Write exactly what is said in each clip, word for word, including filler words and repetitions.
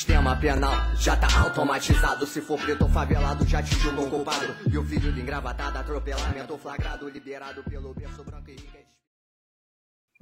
sistema penal já tá automatizado. Se for preto ou favelado, já te julgam culpado. E o filho de engravatada, atropelamento flagrado, liberado pelo berço branco e rica.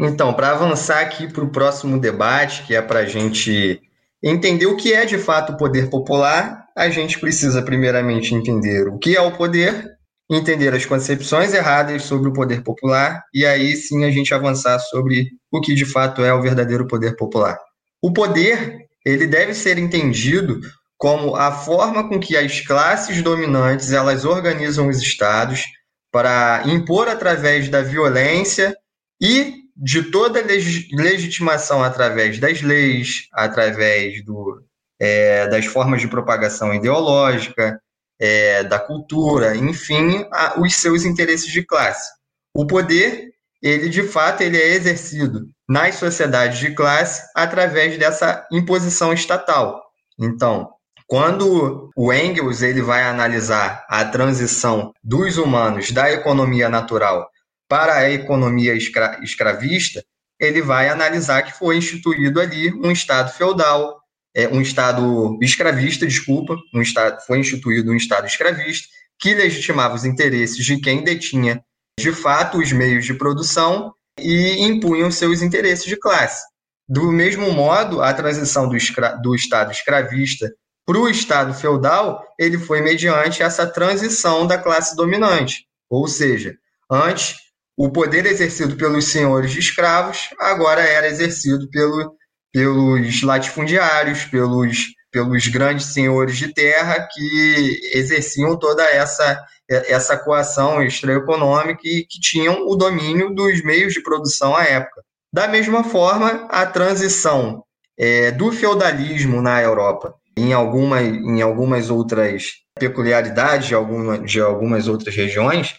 Então, para avançar aqui para o próximo debate, que é para a gente entender o que é de fato o poder popular, a gente precisa primeiramente entender o que é o poder, entender as concepções erradas sobre o poder popular, e aí sim a gente avançar sobre o que de fato é o verdadeiro poder popular. O poder, ele deve ser entendido como a forma com que as classes dominantes elas organizam os estados para impor através da violência e de toda leg- legitimação através das leis, através do, é, das formas de propagação ideológica, é, da cultura, enfim, a, os seus interesses de classe. O poder, ele de fato, ele é exercido nas sociedades de classe através dessa imposição estatal. Então, quando o Engels ele vai analisar a transição dos humanos da economia natural para a economia escra- escravista, ele vai analisar que foi instituído ali um Estado feudal, é, um Estado escravista, desculpa, um estado, foi instituído um Estado escravista, que legitimava os interesses de quem detinha, de fato, os meios de produção e impunham seus interesses de classe. Do mesmo modo, a transição do, escra- do Estado escravista para o Estado feudal, ele foi mediante essa transição da classe dominante, ou seja, antes, o poder exercido pelos senhores de escravos agora era exercido pelo, pelos latifundiários, pelos, pelos grandes senhores de terra que exerciam toda essa, essa coação extraeconômica e que tinham o domínio dos meios de produção à época. Da mesma forma, a transição é, do feudalismo na Europa, em, alguma, em algumas outras peculiaridades de, alguma, de algumas outras regiões,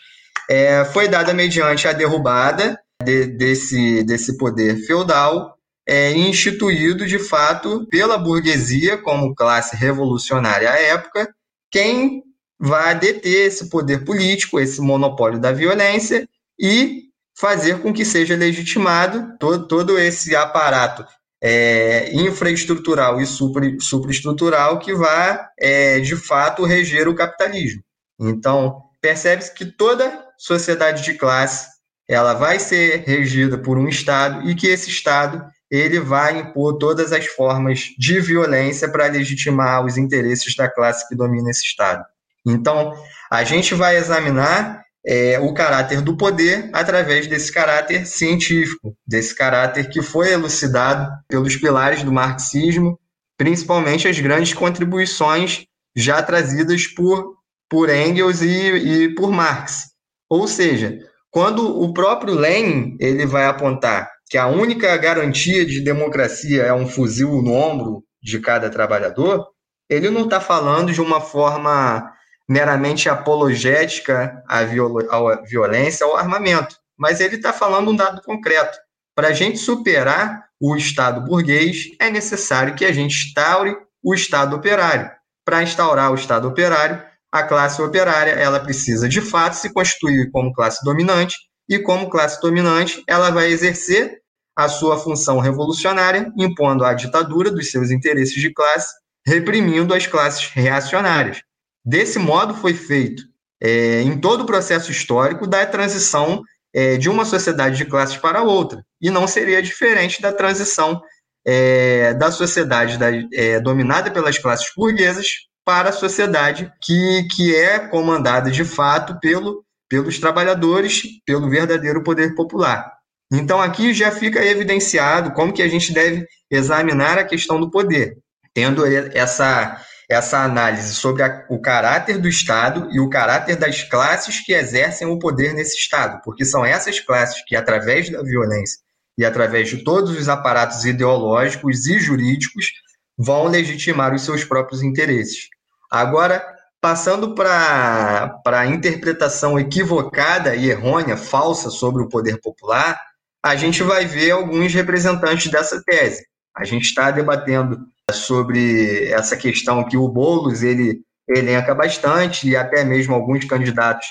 É, foi dada mediante a derrubada de, desse, desse poder feudal, é, instituído, de fato, pela burguesia como classe revolucionária à época, quem vai deter esse poder político, esse monopólio da violência e fazer com que seja legitimado todo, todo esse aparato é, infraestrutural e super, superestrutural que vai, é, de fato, reger o capitalismo. Então, percebe-se que toda sociedade de classe, ela vai ser regida por um Estado e que esse Estado, ele vai impor todas as formas de violência para legitimar os interesses da classe que domina esse Estado. Então, a gente vai examinar é, o caráter do poder através desse caráter científico, desse caráter que foi elucidado pelos pilares do marxismo, principalmente as grandes contribuições já trazidas por, por Engels e, e por Marx. Ou seja, quando o próprio Lenin ele vai apontar que a única garantia de democracia é um fuzil no ombro de cada trabalhador, ele não está falando de uma forma meramente apologética à, viol- à violência ou armamento, mas ele está falando um dado concreto. Para a gente superar o Estado burguês, é necessário que a gente instaure o Estado operário. Para instaurar o Estado operário, a classe operária, ela precisa, de fato, se constituir como classe dominante e, como classe dominante, ela vai exercer a sua função revolucionária, impondo a ditadura dos seus interesses de classe, reprimindo as classes reacionárias. Desse modo, foi feito, é, em todo o processo histórico, da transição é, de uma sociedade de classes para outra, e não seria diferente da transição é, da sociedade da, é, dominada pelas classes burguesas para a sociedade que, que é comandada, de fato, pelo, pelos trabalhadores, pelo verdadeiro poder popular. Então, aqui já fica evidenciado como que a gente deve examinar a questão do poder, tendo essa, essa análise sobre a, o caráter do Estado e o caráter das classes que exercem o poder nesse Estado, porque são essas classes que, através da violência e através de todos os aparatos ideológicos e jurídicos, vão legitimar os seus próprios interesses. Agora, passando para a interpretação equivocada e errônea, falsa, sobre o poder popular, a gente vai ver alguns representantes dessa tese. A gente está debatendo sobre essa questão que o Boulos ele elenca bastante, e até mesmo alguns candidatos,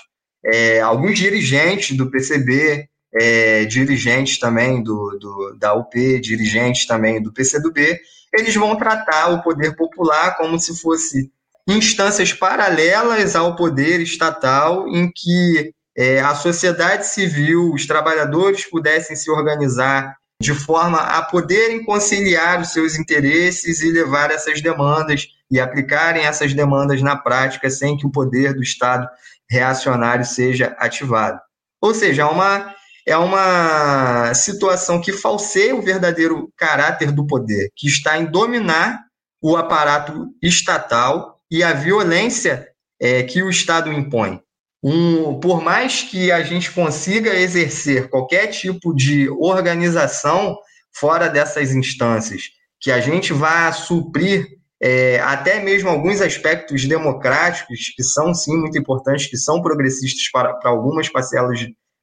é, alguns dirigentes do P C B, é, dirigentes também do, do, da U P, dirigentes também do PCdoB, eles vão tratar o poder popular como se fosse instâncias paralelas ao poder estatal, em que é, a sociedade civil, os trabalhadores pudessem se organizar de forma a poderem conciliar os seus interesses e levar essas demandas e aplicarem essas demandas na prática sem que o poder do Estado reacionário seja ativado. Ou seja, é uma, é uma situação que falseia o verdadeiro caráter do poder, que está em dominar o aparato estatal e a violência é, que o Estado impõe. Um, por mais que a gente consiga exercer qualquer tipo de organização fora dessas instâncias, que a gente vá suprir É, até mesmo alguns aspectos democráticos, que são, sim, muito importantes, que são progressistas para, para algumas parcelas,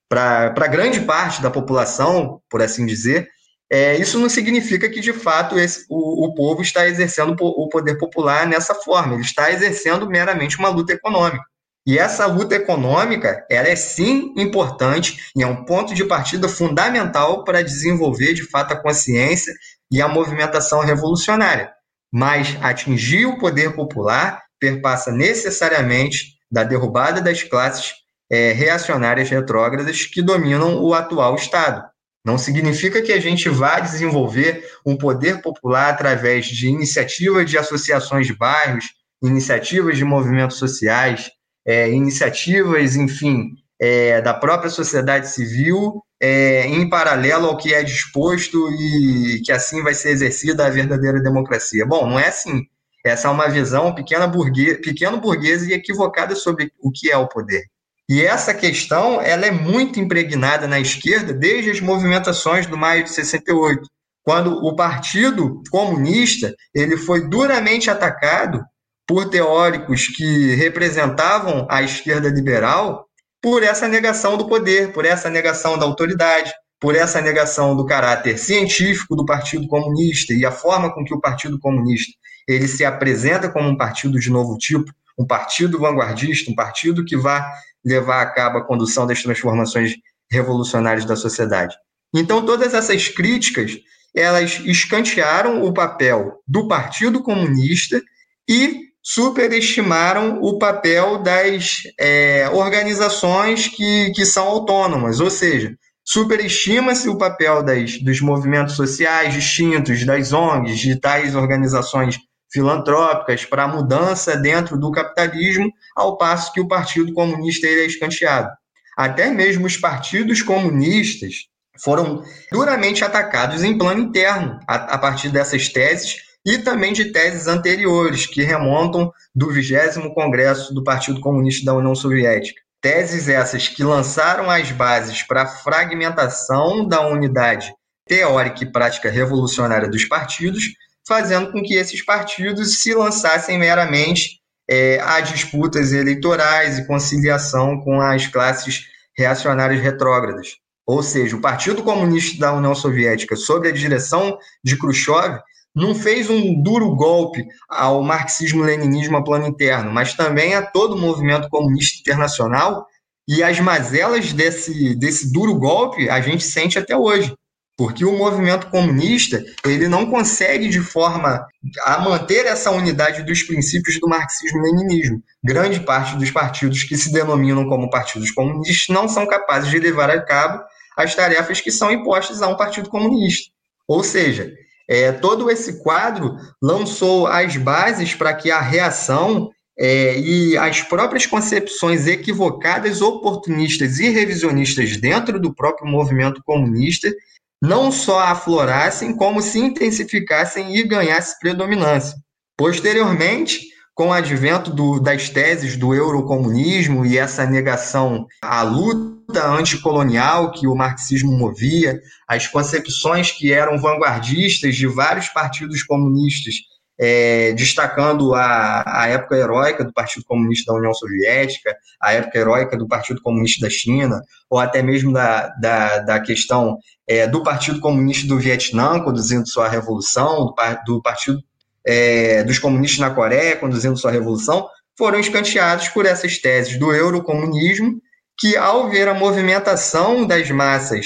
para, para grande parte da população, por assim dizer, é, isso não significa que, de fato, esse, o, o povo está exercendo o poder popular nessa forma, ele está exercendo meramente uma luta econômica. E essa luta econômica, ela é, sim, importante e é um ponto de partida fundamental para desenvolver, de fato, a consciência e a movimentação revolucionária. Mas atingir o poder popular perpassa necessariamente da derrubada das classes é, reacionárias retrógradas que dominam o atual Estado. Não significa que a gente vá desenvolver um poder popular através de iniciativas de associações de bairros, iniciativas de movimentos sociais, é, iniciativas, enfim, é, da própria sociedade civil, É, em paralelo ao que é disposto e que assim vai ser exercida a verdadeira democracia. Bom, não é assim. Essa é uma visão pequena burguesa, pequeno burguesa e equivocada sobre o que é o poder. E essa questão ela é muito impregnada na esquerda desde as movimentações do maio de sessenta e oito, quando o Partido Comunista ele foi duramente atacado por teóricos que representavam a esquerda liberal por essa negação do poder, por essa negação da autoridade, por essa negação do caráter científico do Partido Comunista e a forma com que o Partido Comunista ele se apresenta como um partido de novo tipo, um partido vanguardista, um partido que vai levar a cabo a condução das transformações revolucionárias da sociedade. Então, todas essas críticas, elas escantearam o papel do Partido Comunista e superestimaram o papel das é, organizações que, que são autônomas, ou seja, superestima-se o papel das, dos movimentos sociais distintos, das O N Gs, de tais organizações filantrópicas para a mudança dentro do capitalismo, ao passo que o Partido Comunista ele é escanteado. Até mesmo os partidos comunistas foram duramente atacados em plano interno, a, a partir dessas teses, e também de teses anteriores, que remontam do vigésimo Congresso do Partido Comunista da União Soviética. Teses essas que lançaram as bases para a fragmentação da unidade teórica e prática revolucionária dos partidos, fazendo com que esses partidos se lançassem meramente é, a disputas eleitorais e conciliação com as classes reacionárias retrógradas. Ou seja, o Partido Comunista da União Soviética, sob a direção de Khrushchev, não fez um duro golpe ao marxismo-leninismo a plano interno, mas também a todo o movimento comunista internacional, e as mazelas desse, desse duro golpe a gente sente até hoje, porque o movimento comunista ele não consegue de forma a manter essa unidade dos princípios do marxismo-leninismo. Grande parte dos partidos que se denominam como partidos comunistas não são capazes de levar a cabo as tarefas que são impostas a um partido comunista. Ou seja, É, todo esse quadro lançou as bases para que a reação é, e as próprias concepções equivocadas, oportunistas e revisionistas dentro do próprio movimento comunista não só aflorassem, como se intensificassem e ganhassem predominância. Posteriormente, com o advento do, das teses do eurocomunismo e essa negação à luta anticolonial que o marxismo movia, as concepções que eram vanguardistas de vários partidos comunistas, é, destacando a, a época heróica do Partido Comunista da União Soviética, a época heróica do Partido Comunista da China, ou até mesmo da, da, da questão é, do Partido Comunista do Vietnã, conduzindo sua revolução, do, do Partido é, dos Comunistas na Coreia, conduzindo sua revolução, foram escanteados por essas teses do eurocomunismo que, ao ver a movimentação das massas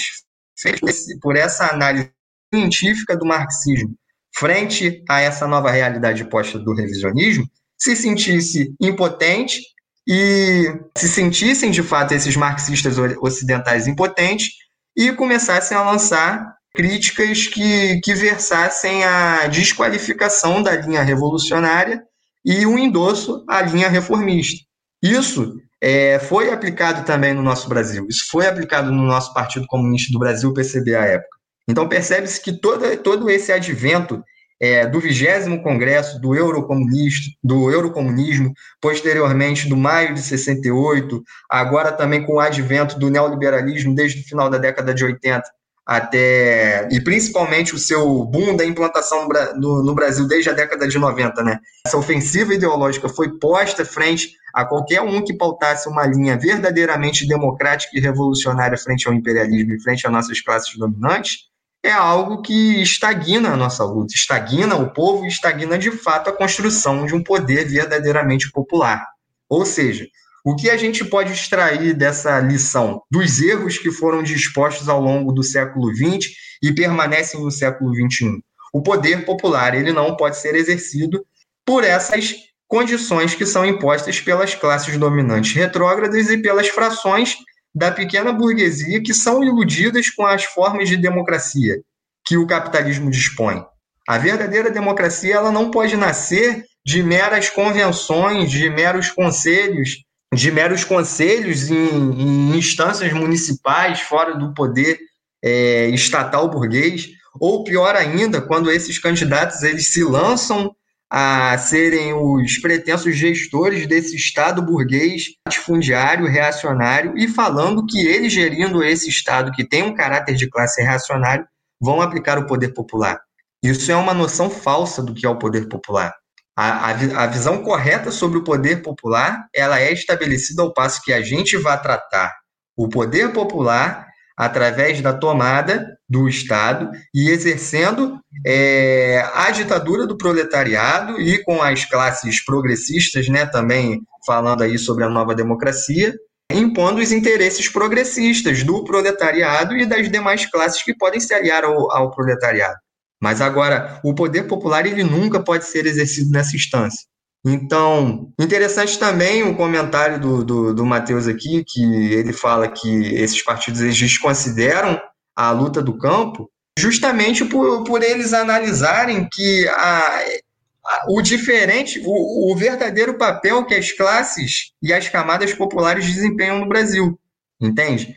feita por essa análise científica do marxismo frente a essa nova realidade posta do revisionismo, se sentisse impotente e se sentissem, de fato, esses marxistas ocidentais impotentes e começassem a lançar críticas que, que versassem a desqualificação da linha revolucionária e o endosso à linha reformista. Isso é, foi aplicado também no nosso Brasil, isso foi aplicado no nosso Partido Comunista do Brasil, P C B, à época. Então percebe-se que todo, todo esse advento é, do vigésimo Congresso, do, eurocomunista, do Eurocomunismo, posteriormente do maio de sessenta e oito, agora também com o advento do neoliberalismo desde o final da década de oitenta, até, e principalmente o seu boom da implantação no, no Brasil desde a década de noventa, né? Essa ofensiva ideológica foi posta frente a qualquer um que pautasse uma linha verdadeiramente democrática e revolucionária frente ao imperialismo e frente às nossas classes dominantes, é algo que estagna a nossa luta, estagna o povo, estagna de fato a construção de um poder verdadeiramente popular. Ou seja, o que a gente pode extrair dessa lição dos erros que foram dispostos ao longo do século vinte e permanecem no século vinte e um? O poder popular, ele não pode ser exercido por essas condições que são impostas pelas classes dominantes retrógradas e pelas frações da pequena burguesia que são iludidas com as formas de democracia que o capitalismo dispõe. A verdadeira democracia, ela não pode nascer de meras convenções, de meros conselhos, de meros conselhos em, em instâncias municipais fora do poder é, estatal burguês, ou pior ainda, quando esses candidatos eles se lançam a serem os pretensos gestores desse Estado burguês, latifundiário, reacionário, e falando que eles, gerindo esse Estado que tem um caráter de classe reacionário, vão aplicar o poder popular. Isso é uma noção falsa do que é o poder popular. A, a, a visão correta sobre o poder popular, ela é estabelecida ao passo que a gente vai tratar o poder popular através da tomada do Estado e exercendo é, a ditadura do proletariado e com as classes progressistas, né, também falando aí sobre a nova democracia, impondo os interesses progressistas do proletariado e das demais classes que podem se aliar ao, ao proletariado. Mas agora, o poder popular ele nunca pode ser exercido nessa instância. Então, interessante também o comentário do, do, do Matheus aqui, que ele fala que esses partidos eles desconsideram a luta do campo, justamente por, por eles analisarem que a, a, o diferente, o, o verdadeiro papel que as classes e as camadas populares desempenham no Brasil, entende?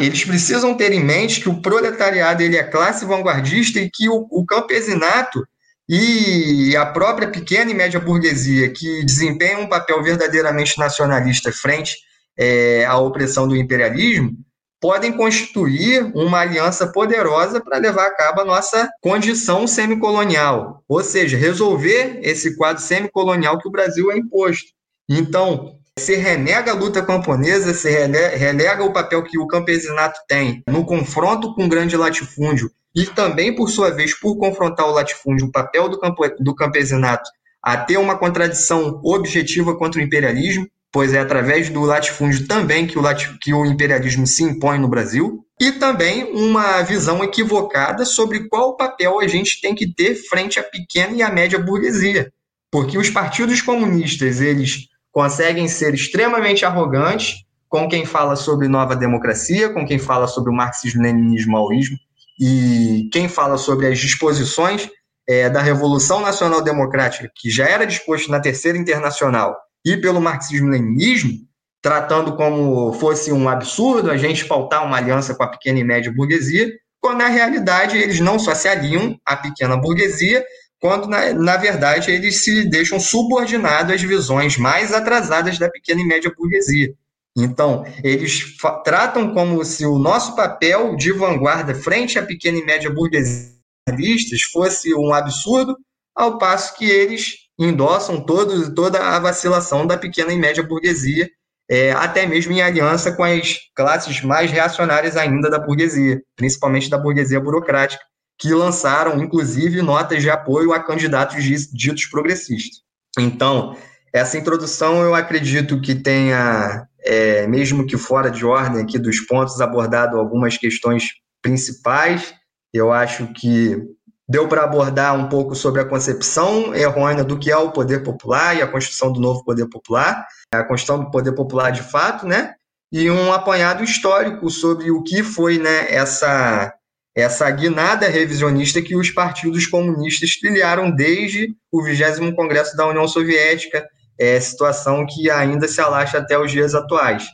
Eles precisam ter em mente que o proletariado ele é classe vanguardista e que o, o campesinato e a própria pequena e média burguesia que desempenham um papel verdadeiramente nacionalista frente é, à opressão do imperialismo podem constituir uma aliança poderosa para levar a cabo a nossa condição semicolonial, ou seja, resolver esse quadro semicolonial que o Brasil é imposto. Então, se renega a luta camponesa, se renega o papel que o campesinato tem no confronto com o grande latifúndio e também, por sua vez, por confrontar o latifúndio, o papel do, campo, do campesinato a ter uma contradição objetiva contra o imperialismo, pois é através do latifúndio também que o, latif, que o imperialismo se impõe no Brasil, e também uma visão equivocada sobre qual papel a gente tem que ter frente à pequena e à média burguesia, porque os partidos comunistas, eles conseguem ser extremamente arrogantes com quem fala sobre nova democracia, com quem fala sobre o marxismo, leninismo, maoísmo, e quem fala sobre as disposições é, da Revolução Nacional Democrática, que já era disposto na Terceira Internacional, e pelo marxismo-leninismo, tratando como fosse um absurdo a gente pautar uma aliança com a pequena e média burguesia, quando na realidade eles não só se aliam à pequena burguesia, quando, na, na verdade, eles se deixam subordinados às visões mais atrasadas da pequena e média burguesia. Então, eles fa- tratam como se o nosso papel de vanguarda frente à pequena e média burguesia fosse um absurdo, ao passo que eles endossam todo, toda a vacilação da pequena e média burguesia, é, até mesmo em aliança com as classes mais reacionárias ainda da burguesia, principalmente da burguesia burocrática, que lançaram, inclusive, notas de apoio a candidatos ditos progressistas. Então, Essa introdução eu acredito que tenha, é, mesmo que fora de ordem aqui dos pontos, abordado algumas questões principais. Eu acho que deu para abordar um pouco sobre a concepção errônea do que é o poder popular e a construção do novo poder popular, a construção do poder popular de fato, né? E um apanhado histórico sobre o que foi, né, essa, essa guinada revisionista que os partidos comunistas trilharam desde o vigésimo Congresso da União Soviética, é, situação que ainda se alastra até os dias atuais.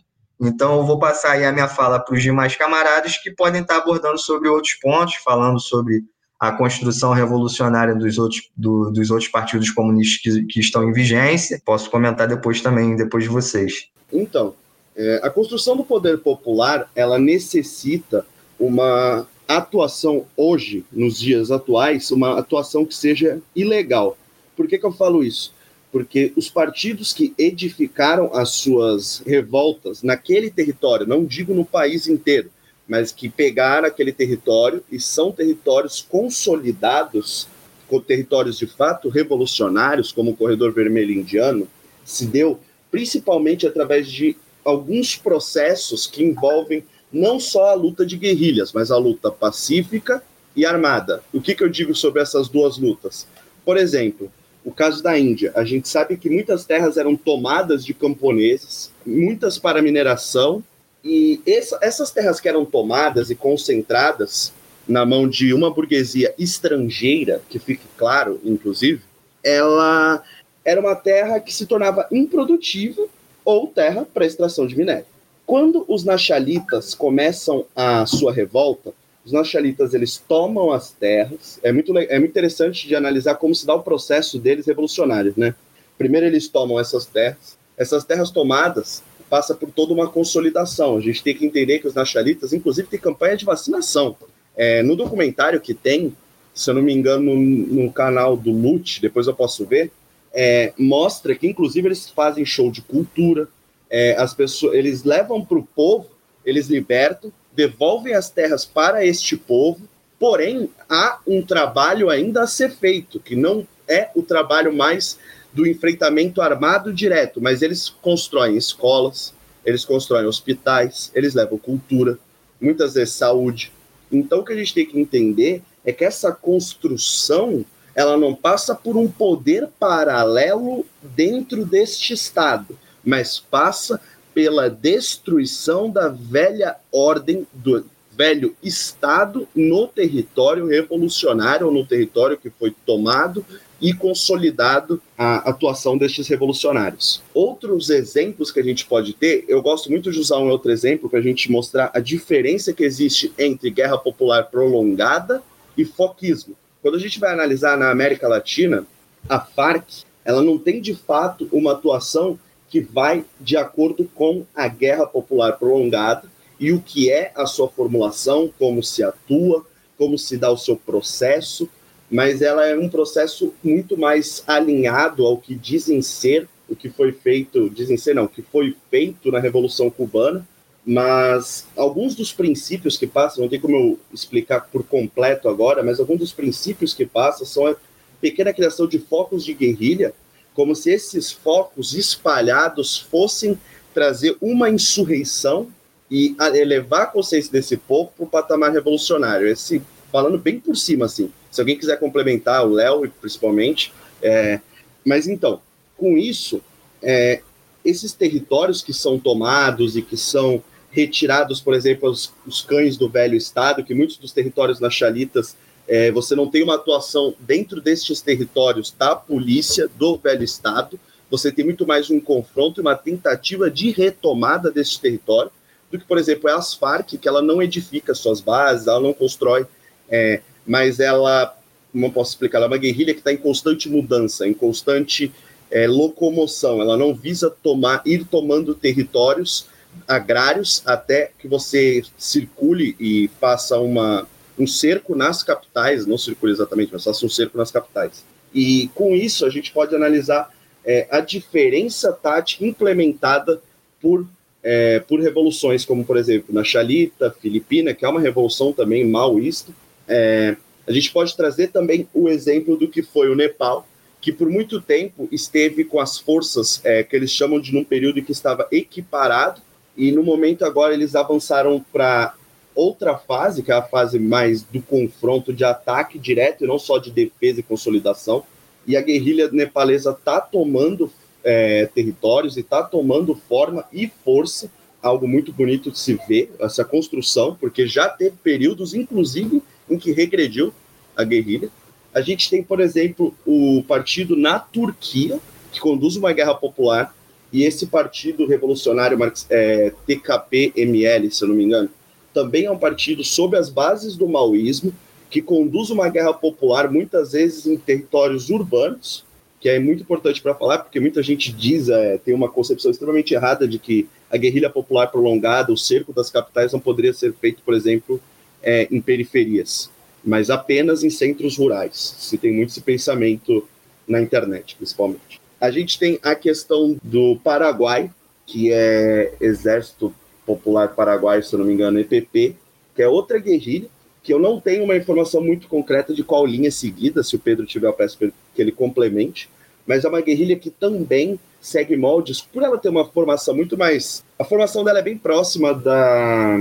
Então, eu vou passar aí a minha fala para os demais camaradas que podem estar abordando sobre outros pontos, falando sobre a construção revolucionária dos outros, do, dos outros partidos comunistas que, que estão em vigência. Posso comentar depois também, depois de vocês. Então, é, a construção do poder popular, ela necessita uma atuação hoje, nos dias atuais, uma atuação que seja ilegal. Por que que eu falo isso? Porque os partidos que edificaram as suas revoltas naquele território, não digo no país inteiro, mas que pegaram aquele território e são territórios consolidados, com territórios de fato revolucionários, como o Corredor Vermelho Indiano, se deu principalmente através de alguns processos que envolvem não só a luta de guerrilhas, mas a luta pacífica e armada. O que que eu digo sobre essas duas lutas? Por exemplo, o caso da Índia. A gente sabe que muitas terras eram tomadas de camponeses, muitas para mineração, e essa, essas terras que eram tomadas e concentradas na mão de uma burguesia estrangeira, que fique claro, inclusive, ela era uma terra que se tornava improdutiva ou terra para extração de minério. Quando os Naxalitas começam a sua revolta, os naxalitas, eles tomam as terras. É muito, é muito interessante de analisar como se dá o processo deles revolucionário, né? Primeiro eles tomam essas terras. Essas terras tomadas passa por toda uma consolidação. A gente tem que entender que os naxalitas, inclusive, tem campanha de vacinação. É, no documentário que tem, se eu não me engano, no, no canal do Lute, depois eu posso ver, é, mostra que, inclusive, eles fazem show de cultura. É, as pessoas, eles levam para o povo, eles libertam, devolvem as terras para este povo, porém há um trabalho ainda a ser feito, que não é o trabalho mais do enfrentamento armado direto, mas eles constroem escolas, eles constroem hospitais, eles levam cultura, muitas vezes saúde. Então o que a gente tem que entender é que essa construção, ela não passa por um poder paralelo dentro deste Estado, mas passa pela destruição da velha ordem, do velho Estado no território revolucionário, ou no território que foi tomado e consolidado a atuação destes revolucionários. Outros exemplos que a gente pode ter, eu gosto muito de usar um outro exemplo para a gente mostrar a diferença que existe entre guerra popular prolongada e foquismo. Quando a gente vai analisar na América Latina, a FARC, ela não tem de fato uma atuação que vai de acordo com a guerra popular prolongada e o que é a sua formulação, como se atua, como se dá o seu processo, mas ela é um processo muito mais alinhado ao que dizem ser, o que foi feito, dizem ser não, o que foi feito na Revolução Cubana, mas alguns dos princípios que passam, não tem como eu explicar por completo agora, mas alguns dos princípios que passam são a pequena criação de focos de guerrilha, como se esses focos espalhados fossem trazer uma insurreição e elevar a consciência desse povo para o patamar revolucionário. Esse, falando bem por cima, assim, se alguém quiser complementar, o Léo, principalmente. É, mas, então, com isso, é, esses territórios que são tomados e que são retirados, por exemplo, os, os cães do velho Estado, que muitos dos territórios naxalitas, É, você não tem uma atuação dentro destes territórios da polícia, do velho Estado, você tem muito mais um confronto e uma tentativa de retomada deste território do que, por exemplo, é as FARC, que ela não edifica suas bases, ela não constrói, é, mas ela, como eu posso explicar, ela é uma guerrilha que está em constante mudança, em constante é, locomoção, ela não visa tomar, ir tomando territórios agrários até que você circule e faça uma... um cerco nas capitais, não circula exatamente, mas faça um cerco nas capitais. E com isso a gente pode analisar é, a diferença tática implementada por, é, por revoluções, como por exemplo naxalita, Filipina, que é uma revolução também maoísta. É, a gente pode trazer também o exemplo do que foi o Nepal, que por muito tempo esteve com as forças é, que eles chamam de num período que estava equiparado, e no momento agora eles avançaram para outra fase, que é a fase mais do confronto de ataque direto, e não só de defesa e consolidação, e a guerrilha nepalesa está tomando é, territórios e está tomando forma e força, algo muito bonito de se ver, essa construção, porque já teve períodos, inclusive, em que regrediu a guerrilha. A gente tem, por exemplo, o partido na Turquia, que conduz uma guerra popular, e esse partido revolucionário Marx, é, T K P M L, se eu não me engano, também é um partido sob as bases do maoísmo, que conduz uma guerra popular, muitas vezes em territórios urbanos, que é muito importante para falar, porque muita gente diz, é, tem uma concepção extremamente errada de que a guerrilha popular prolongada, o cerco das capitais, não poderia ser feito, por exemplo, é, em periferias, mas apenas em centros rurais. Se tem muito esse pensamento na internet, principalmente. A gente tem a questão do Paraguai, que é Exército Popular Paraguai, se eu não me engano, E P P, que é outra guerrilha, que eu não tenho uma informação muito concreta de qual linha seguida, se o Pedro tiver, eu peço que ele complemente, mas é uma guerrilha que também segue moldes, por ela ter uma formação muito mais... A formação dela é bem próxima da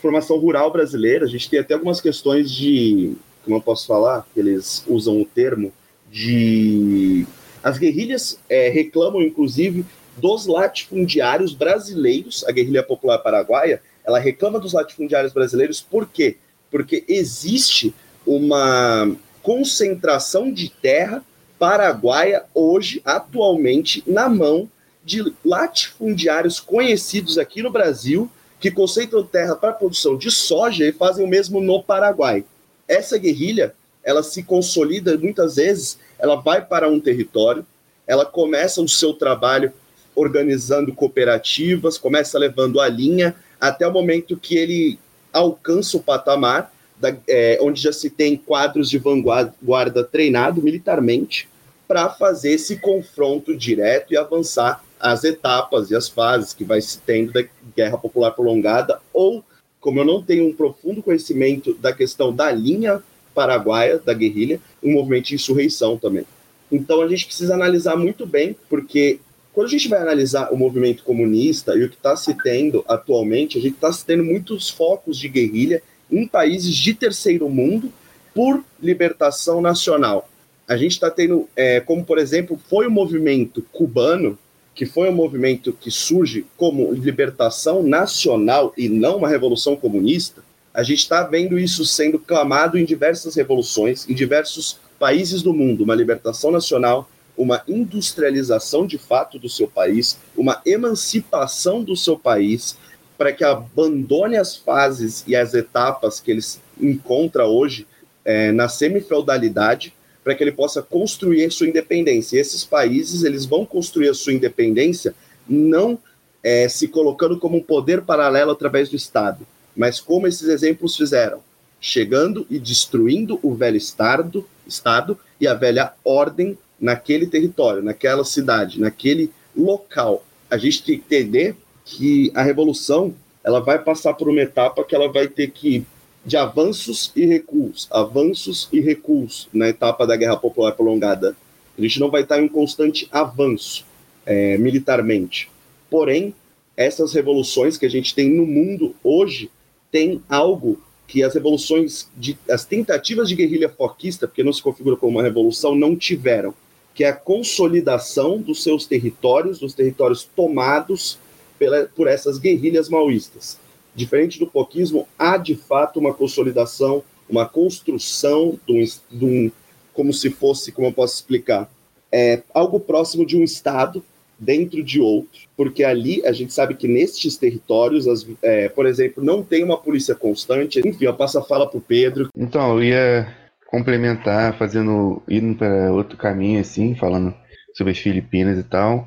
formação rural brasileira, a gente tem até algumas questões de... Como eu posso falar? Eles usam o termo de... As guerrilhas é, reclamam, inclusive, dos latifundiários brasileiros, a guerrilha popular paraguaia, ela reclama dos latifundiários brasileiros, por quê? Porque existe uma concentração de terra paraguaia hoje, atualmente, na mão de latifundiários conhecidos aqui no Brasil, que concentram terra para a produção de soja e fazem o mesmo no Paraguai. Essa guerrilha, ela se consolida muitas vezes, ela vai para um território, ela começa o seu trabalho organizando cooperativas, começa levando a linha, até o momento que ele... alcança o patamar, da, é, onde já se tem quadros de vanguarda treinado militarmente para fazer esse confronto direto e avançar as etapas e as fases que vai se tendo da guerra popular prolongada, ou, como eu não tenho um profundo conhecimento da questão da linha paraguaia, da guerrilha, um movimento de insurreição também. Então a gente precisa analisar muito bem, porque... Quando a gente vai analisar o movimento comunista e o que está se tendo atualmente, a gente está se tendo muitos focos de guerrilha em países de terceiro mundo por libertação nacional. A gente está tendo, é, como por exemplo, foi o movimento cubano, que foi um movimento que surge como libertação nacional e não uma revolução comunista, a gente está vendo isso sendo clamado em diversas revoluções, em diversos países do mundo, uma libertação nacional, uma industrialização de fato do seu país, uma emancipação do seu país, para que abandone as fases e as etapas que ele encontra hoje é, na semifeudalidade, para que ele possa construir a sua independência. E esses países eles vão construir a sua independência não é, se colocando como um poder paralelo através do Estado, mas como esses exemplos fizeram, chegando e destruindo o velho Estado, Estado e a velha ordem naquele território, naquela cidade, naquele local. A gente tem que entender que a revolução ela vai passar por uma etapa que ela vai ter que ir de avanços e recuos, avanços e recuos na etapa da Guerra Popular Prolongada. A gente não vai estar em um constante avanço é, militarmente. Porém, essas revoluções que a gente tem no mundo hoje tem algo que as revoluções, de, as tentativas de guerrilha foquista, porque não se configura como uma revolução, não tiveram. Que é a consolidação dos seus territórios, dos territórios tomados pela, por essas guerrilhas maoístas. Diferente do foquismo, há de fato uma consolidação, uma construção de um, de um como se fosse, como eu posso explicar, é, algo próximo de um Estado dentro de outro, porque ali a gente sabe que nestes territórios, as, é, por exemplo, não tem uma polícia constante. Enfim, eu passo a fala para o Pedro. Então, eu ia... complementar, fazendo, indo para outro caminho, assim, falando sobre as Filipinas e tal,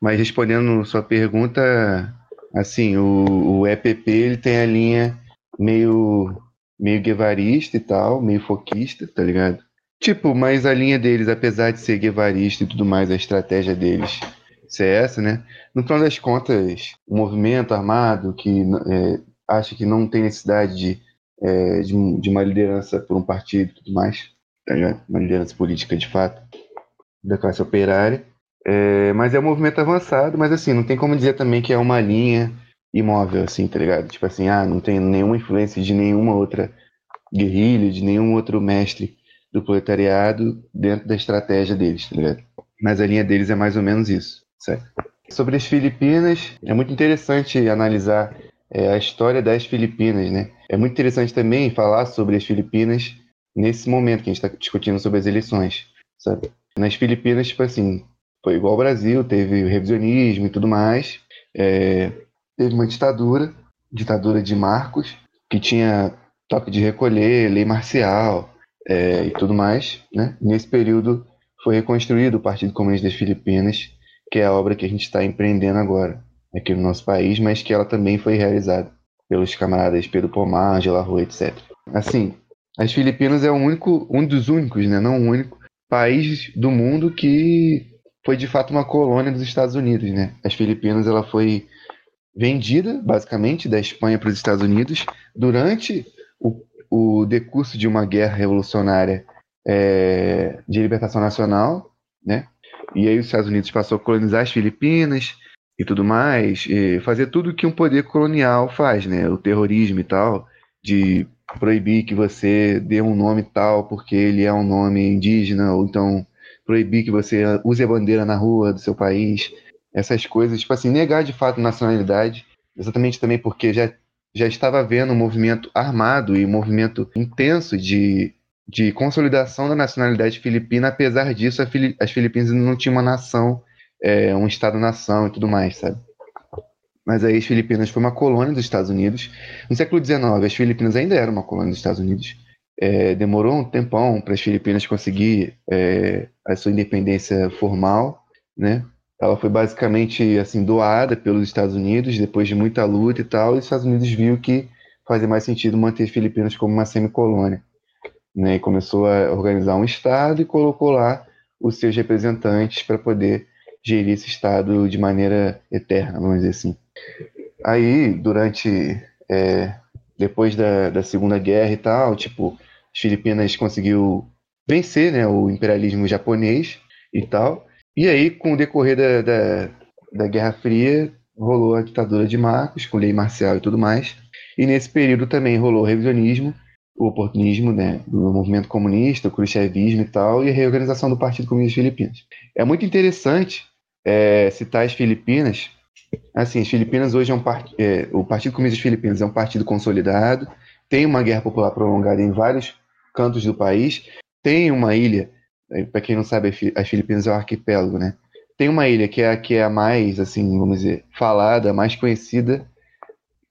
mas respondendo sua pergunta, assim, o, o E P P, ele tem a linha meio, meio guevarista e tal, meio foquista, tá ligado? Tipo, mas a linha deles, apesar de ser guevarista e tudo mais, a estratégia deles ser essa, né? No final das contas, o movimento armado que é, acha que não tem necessidade de É, de, de uma liderança por um partido e tudo mais, tá ligado? Uma liderança política de fato, da classe operária, é, mas é um movimento avançado, mas assim, não tem como dizer também que é uma linha imóvel, assim, tá ligado? Tipo assim, ah, não tem nenhuma influência de nenhuma outra guerrilha, de nenhum outro mestre do proletariado dentro da estratégia deles, tá ligado? Mas a linha deles é mais ou menos isso, certo? Sobre as Filipinas, é muito interessante analisar é, a história das Filipinas, né? É muito interessante também falar sobre as Filipinas nesse momento que a gente está discutindo sobre as eleições, sabe? Nas Filipinas, tipo assim, foi igual ao Brasil, teve o revisionismo e tudo mais, é, teve uma ditadura, ditadura de Marcos, que tinha toque de recolher, lei marcial é, e tudo mais, né? Nesse período foi reconstruído o Partido Comunista das Filipinas, que é a obra que a gente está empreendendo agora aqui no nosso país, mas que ela também foi realizada pelos camaradas Pedro Pomar, Rua, etcétera. Assim, as Filipinas é o único, um dos únicos, né, não o único, país do mundo que foi de fato uma colônia dos Estados Unidos, né? As Filipinas, ela foi vendida, basicamente, da Espanha para os Estados Unidos durante o, o decurso de uma guerra revolucionária é, de libertação nacional, né? E aí os Estados Unidos passou a colonizar as Filipinas e tudo mais, e fazer tudo o que um poder colonial faz, né? O terrorismo e tal, de proibir que você dê um nome tal porque ele é um nome indígena, ou então proibir que você use a bandeira na rua do seu país, essas coisas, tipo assim, negar de fato nacionalidade, exatamente também porque já, já estava havendo um movimento armado e um movimento intenso de, de consolidação da nacionalidade filipina. Apesar disso, a Fili- as Filipinas não tinham uma nação, é, um Estado-nação e tudo mais, sabe? Mas aí as Filipinas foi uma colônia dos Estados Unidos. No século dezenove, as Filipinas ainda eram uma colônia dos Estados Unidos. É, demorou um tempão para as Filipinas conseguir é, a sua independência formal, né? Ela foi basicamente assim, doada pelos Estados Unidos, depois de muita luta e tal, e os Estados Unidos viu que fazia mais sentido manter as Filipinas como uma semicolônia, né? E começou a organizar um Estado e colocou lá os seus representantes para poder gerir esse Estado de maneira eterna, vamos dizer assim. Aí, durante, é, depois da, da Segunda Guerra e tal, tipo, as Filipinas conseguiu vencer, né, o imperialismo japonês e tal. E aí, com o decorrer da, da, da Guerra Fria, rolou a ditadura de Marcos, com lei marcial e tudo mais. E nesse período também rolou o revisionismo, o oportunismo, né, do movimento comunista, o khrushchevismo e tal, e a reorganização do Partido Comunista das Filipinas. É muito interessante é, citar as Filipinas. Assim, as Filipinas hoje é um part... é, o Partido Comunista das Filipinas é um partido consolidado, tem uma guerra popular prolongada em vários cantos do país, tem uma ilha, para quem não sabe, as Filipinas é um arquipélago, né? Tem uma ilha que é a que é a mais, assim, vamos dizer, falada, a mais conhecida,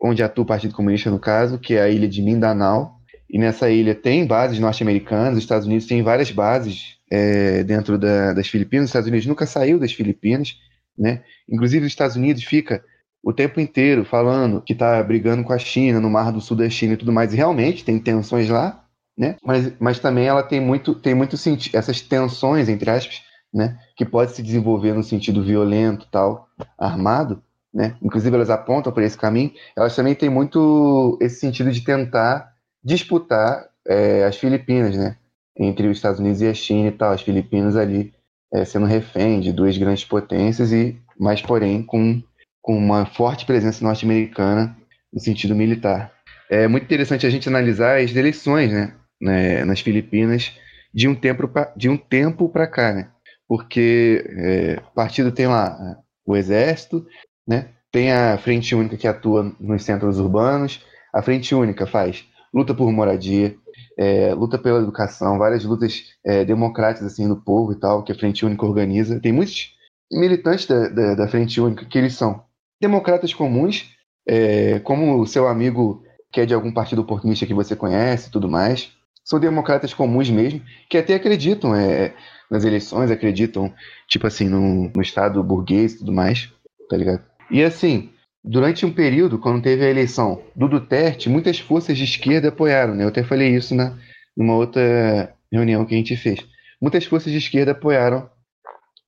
onde atua o Partido Comunista no caso, que é a ilha de Mindanao, e nessa ilha tem bases norte-americanas. Os Estados Unidos tem várias bases é, dentro da, das Filipinas. Os Estados Unidos nunca saiu das Filipinas, né? Inclusive os Estados Unidos fica o tempo inteiro falando que está brigando com a China no Mar do Sul da China e tudo mais, e realmente tem tensões lá, né? mas, mas também ela tem muito, tem muito sentido, essas tensões, entre aspas, né? Que pode se desenvolver no sentido violento, tal, armado, né? Inclusive elas apontam para esse caminho. Elas também têm muito esse sentido de tentar disputar é, as Filipinas, né? Entre os Estados Unidos e a China e tal, as Filipinas ali É, sendo refém de duas grandes potências, e, mas porém com, com uma forte presença norte-americana no sentido militar. É muito interessante a gente analisar as eleições, né, né, nas Filipinas de um tempo pra, de um tempo para cá, né, porque é, o partido tem lá o exército, né, tem a Frente Única que atua nos centros urbanos. A Frente Única faz luta por moradia, É, luta pela educação, várias lutas é, democráticas assim, do povo e tal, que a Frente Única organiza. Tem muitos militantes da, da, da Frente Única que eles são democratas comuns, é, como o seu amigo que é de algum partido oportunista que você conhece e tudo mais. São democratas comuns mesmo, que até acreditam é, nas eleições, acreditam tipo assim, no, no Estado burguês e tudo mais, tá ligado? E assim, durante um período, quando teve a eleição do Duterte, muitas forças de esquerda apoiaram, né? Eu até falei isso na, numa outra reunião que a gente fez. Muitas forças de esquerda apoiaram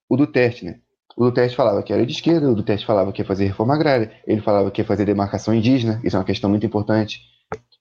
o Duterte, né? O Duterte falava que era de esquerda, o Duterte falava que ia fazer reforma agrária, ele falava que ia fazer demarcação indígena, isso é uma questão muito importante.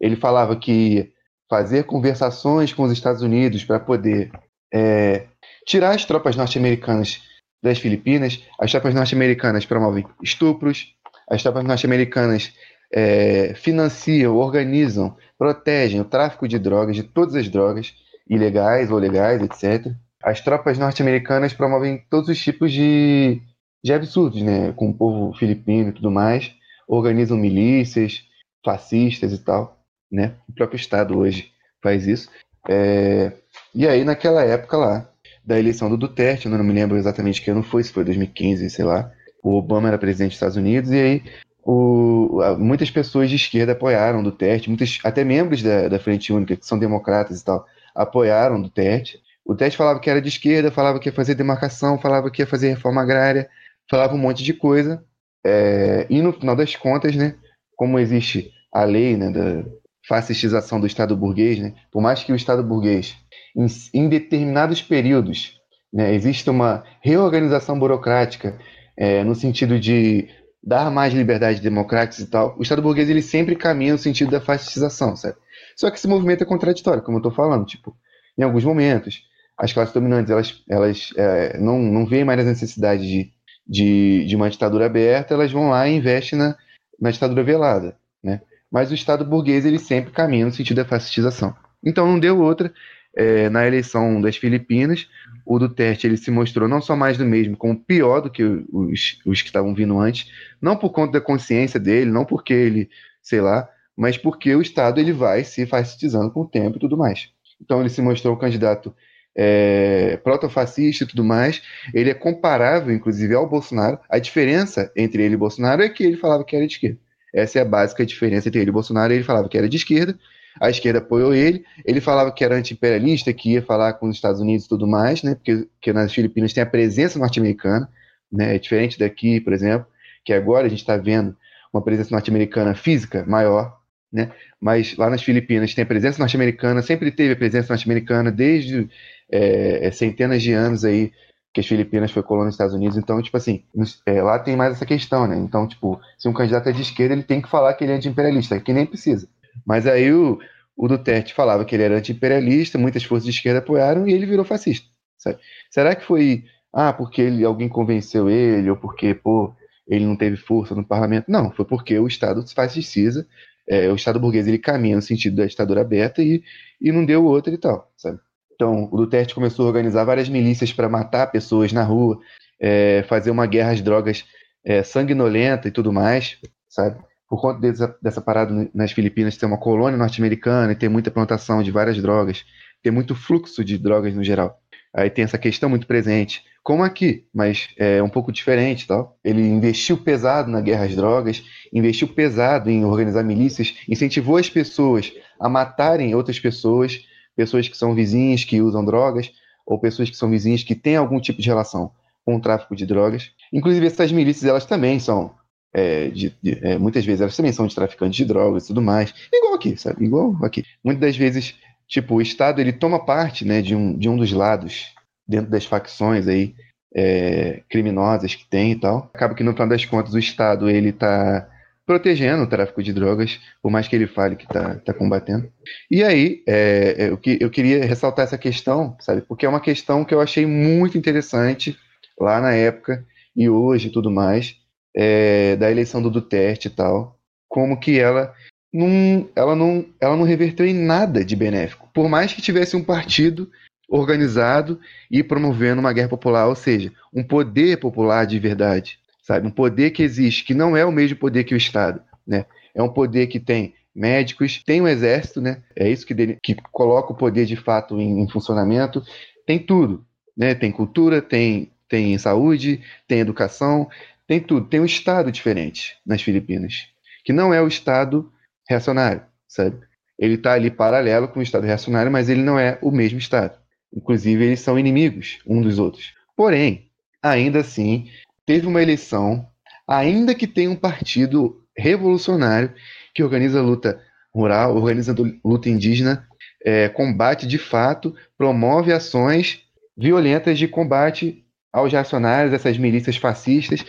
Ele falava que ia fazer conversações com os Estados Unidos para poder é, tirar as tropas norte-americanas das Filipinas, as tropas norte-americanas promovem estupros, as tropas norte-americanas é, financiam, organizam, protegem o tráfico de drogas, de todas as drogas, ilegais ou legais, etcétera. As tropas norte-americanas promovem todos os tipos de, de absurdos, né? Com o povo filipino e tudo mais, organizam milícias, fascistas e tal, né? O próprio Estado hoje faz isso. É... E aí, naquela época lá, da eleição do Duterte, eu não me lembro exatamente que ano foi, se foi dois mil e quinze, sei lá, o Obama era presidente dos Estados Unidos, e aí o... muitas pessoas de esquerda apoiaram o Duterte, muitas... até membros da, da Frente Única, que são democratas e tal, apoiaram o Duterte. O Duterte falava que era de esquerda, falava que ia fazer demarcação, falava que ia fazer reforma agrária, falava um monte de coisa. É... E no final das contas, né, como existe a lei, né, da fascistização do Estado burguês, né, por mais que o Estado burguês, em, em determinados períodos, né, exista uma reorganização burocrática é, no sentido de dar mais liberdades democráticas e tal, o Estado burguês ele sempre caminha no sentido da fascistização, sabe? Só que esse movimento é contraditório, como eu estou falando, tipo, em alguns momentos, as classes dominantes elas, elas é, não, não veem mais a necessidade de, de, de uma ditadura aberta, elas vão lá e investem na, na ditadura velada, né? Mas o Estado burguês ele sempre caminha no sentido da fascistização. Então não deu outra. É, na eleição das Filipinas, o Duterte ele se mostrou não só mais do mesmo, como pior do que os, os que estavam vindo antes, não por conta da consciência dele, não porque ele, sei lá, mas porque o Estado ele vai se fascistizando com o tempo e tudo mais. Então ele se mostrou um candidato é, proto-fascista e tudo mais. Ele é comparável, inclusive, ao Bolsonaro. A diferença entre ele e Bolsonaro é que ele falava que era de esquerda. Essa é a básica diferença entre ele e Bolsonaro. Ele falava que era de esquerda, a esquerda apoiou ele, ele falava que era anti-imperialista, que ia falar com os Estados Unidos e tudo mais, né? Porque, porque nas Filipinas tem a presença norte-americana, né? É diferente daqui, por exemplo, que agora a gente está vendo uma presença norte-americana física maior, né? Mas lá nas Filipinas tem a presença norte-americana, sempre teve a presença norte-americana desde é, centenas de anos aí, que as Filipinas foi colônia dos Estados Unidos, então, tipo assim, é, lá tem mais essa questão, né? Então, tipo, se um candidato é de esquerda, ele tem que falar que ele é anti-imperialista, que nem precisa. Mas aí o, o Duterte falava que ele era anti-imperialista, muitas forças de esquerda apoiaram e ele virou fascista, sabe? Será que foi, ah, porque ele, alguém convenceu ele, ou porque, pô, ele não teve força no parlamento? Não, foi porque o Estado se fascistiza, é, o Estado burguês, ele caminha no sentido da ditadura aberta e, e não deu outra e tal, sabe? Então, o Duterte começou a organizar várias milícias para matar pessoas na rua, é, fazer uma guerra às drogas é, sanguinolenta e tudo mais, sabe? Por conta dessa, dessa parada nas Filipinas, tem uma colônia norte-americana e tem muita plantação de várias drogas, tem muito fluxo de drogas no geral. Aí tem essa questão muito presente, como aqui, mas é um pouco diferente, tal. Ele investiu pesado na guerra às drogas, investiu pesado em organizar milícias, incentivou as pessoas a matarem outras pessoas, pessoas que são vizinhas que usam drogas, ou pessoas que são vizinhas que têm algum tipo de relação com o tráfico de drogas. Inclusive, essas milícias, elas também são, é, de, de, é, muitas vezes, elas também são de traficantes de drogas e tudo mais. Igual aqui, sabe? Igual aqui. Muitas das vezes, tipo, o Estado, ele toma parte, né, de um, de um dos lados, dentro das facções aí, é, criminosas que tem e tal. Acaba que, no final das contas, o Estado, ele tá protegendo o tráfico de drogas, por mais que ele fale que está tá combatendo. E aí, é, eu, que, eu queria ressaltar essa questão, sabe? Porque é uma questão que eu achei muito interessante lá na época e hoje e tudo mais, é, da eleição do Duterte e tal, como que ela não, ela, não, ela não reverteu em nada de benéfico, por mais que tivesse um partido organizado e promovendo uma guerra popular, ou seja, um poder popular de verdade. Sabe? Um poder que existe, que não é o mesmo poder que o Estado, né? É um poder que tem médicos, tem um exército, né? É isso que, dele, que coloca o poder de fato em, em funcionamento. Tem tudo, né? Tem cultura, tem, tem saúde, tem educação, tem tudo. Tem um Estado diferente nas Filipinas, que não é o Estado reacionário, sabe? Ele está ali paralelo com o Estado reacionário, mas ele não é o mesmo Estado. Inclusive, eles são inimigos um dos outros. Porém, ainda assim, teve uma eleição, ainda que tenha um partido revolucionário que organiza luta rural, organiza luta indígena, é, combate de fato, promove ações violentas de combate aos reacionários, essas milícias fascistas,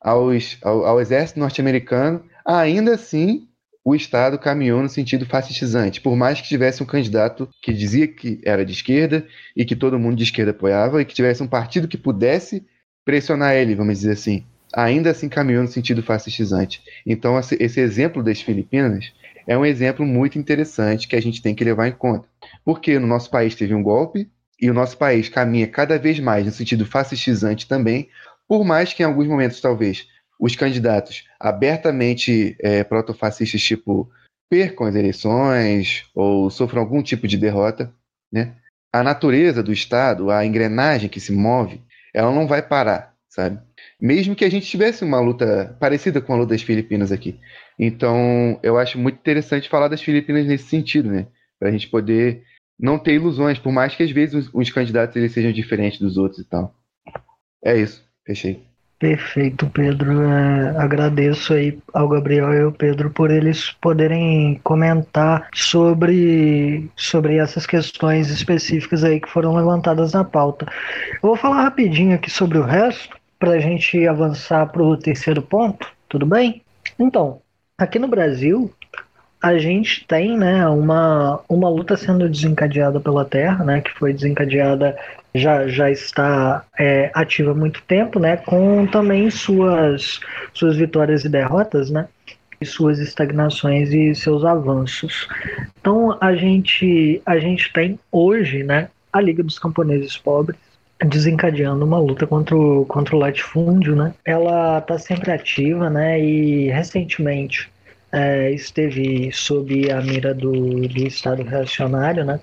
aos, ao, ao exército norte-americano. Ainda assim, o Estado caminhou no sentido fascistizante, por mais que tivesse um candidato que dizia que era de esquerda e que todo mundo de esquerda apoiava e que tivesse um partido que pudesse pressionar ele, vamos dizer assim, ainda assim caminhou no sentido fascistizante. Então esse exemplo das Filipinas é um exemplo muito interessante que a gente tem que levar em conta, porque no nosso país teve um golpe e o nosso país caminha cada vez mais no sentido fascistizante também, por mais que em alguns momentos talvez os candidatos abertamente é, protofascistas, tipo, percam as eleições ou sofram algum tipo de derrota, né? A natureza do Estado, a engrenagem que se move, ela não vai parar, sabe? Mesmo que a gente tivesse uma luta parecida com a luta das Filipinas aqui. Então, eu acho muito interessante falar das Filipinas nesse sentido, né? Para a gente poder não ter ilusões, por mais que às vezes os, os candidatos eles sejam diferentes dos outros e tal. É isso, fechei. Perfeito, Pedro. É, agradeço aí ao Gabriel e ao Pedro por eles poderem comentar sobre, sobre essas questões específicas aí que foram levantadas na pauta. Eu vou falar rapidinho aqui sobre o resto, para a gente avançar para o terceiro ponto, tudo bem? Então, aqui no Brasil, a gente tem, né, uma, uma luta sendo desencadeada pela terra, né, que foi desencadeada, já, já está é, ativa há muito tempo, né, com também suas, suas vitórias e derrotas, né, e suas estagnações e seus avanços. Então, a gente, a gente tem hoje, né, a Liga dos Camponeses Pobres, desencadeando uma luta contra o, contra o latifúndio, né? Ela está sempre ativa, né? E recentemente é, esteve sob a mira do, do Estado reacionário, né?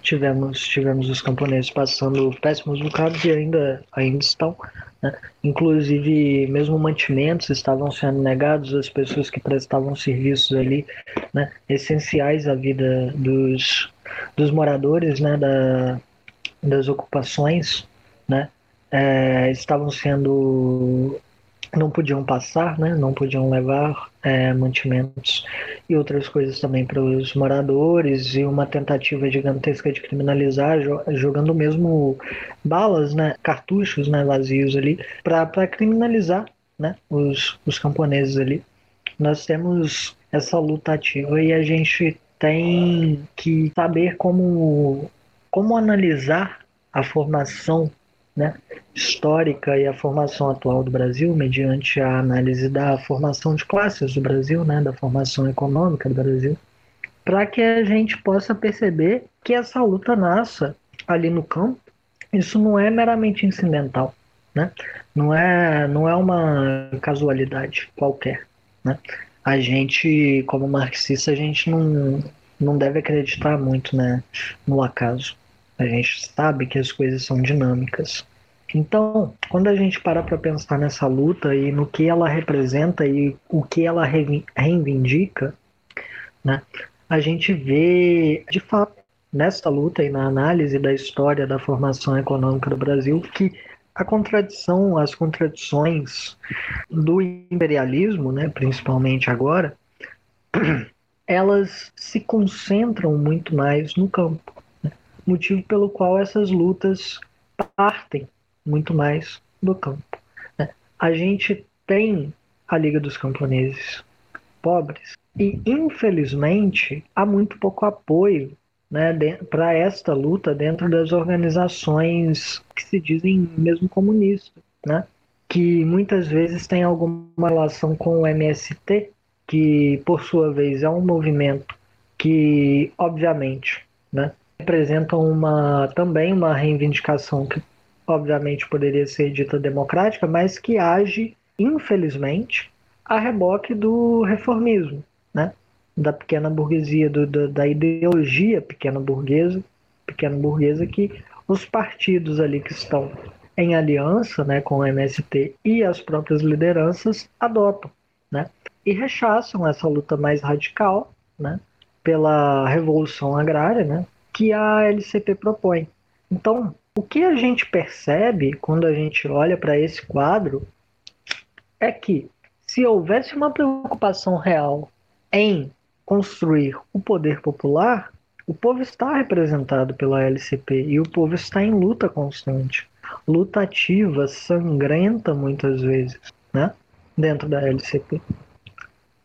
Tivemos, tivemos os camponeses passando péssimos bocados e ainda, ainda estão, né? Inclusive, mesmo mantimentos estavam sendo negados às pessoas que prestavam serviços ali, né? Essenciais à vida dos, dos moradores, né? Da, das ocupações, né, é, estavam sendo, não podiam passar, né, não podiam levar é, mantimentos e outras coisas também para os moradores, e uma tentativa gigantesca de criminalizar, jogando mesmo balas, né, cartuchos, né, vazios ali, para criminalizar, né, os, os camponeses ali. Nós temos essa luta ativa e a gente tem que saber como... Como analisar a formação, né, histórica e a formação atual do Brasil mediante a análise da formação de classes do Brasil, né, da formação econômica do Brasil, para que a gente possa perceber que essa luta nasça ali no campo. Isso não é meramente incidental, né? não, é, não é uma casualidade qualquer, né? A gente, como marxista, a gente não, não deve acreditar muito, né, no acaso. A gente sabe que as coisas são dinâmicas. Então, quando a gente para para pensar nessa luta e no que ela representa e o que ela reivindica, né, a gente vê, de fato, nessa luta e na análise da história da formação econômica do Brasil, que a contradição, as contradições do imperialismo, né, principalmente agora, elas se concentram muito mais no campo, né? Motivo pelo qual essas lutas partem muito mais do campo, né? A gente tem a Liga dos Camponeses Pobres e, infelizmente, há muito pouco apoio, né, para esta luta dentro das organizações que se dizem mesmo comunistas, né? Que muitas vezes têm alguma relação com o M S T, que, por sua vez, é um movimento que, obviamente, né, representa uma, também uma reivindicação que, obviamente, poderia ser dita democrática, mas que age, infelizmente, a reboque do reformismo, né, da pequena burguesia, do, do, da ideologia pequena burguesa, pequena burguesa que os partidos ali que estão em aliança, né, com o M S T e as próprias lideranças adotam, né? E rechaçam essa luta mais radical, né, pela revolução agrária, né, que a L C P propõe. Então, o que a gente percebe quando a gente olha para esse quadro é que, se houvesse uma preocupação real em construir o poder popular, o povo está representado pela L C P e o povo está em luta constante, luta ativa, sangrenta muitas vezes, né, dentro da L C P.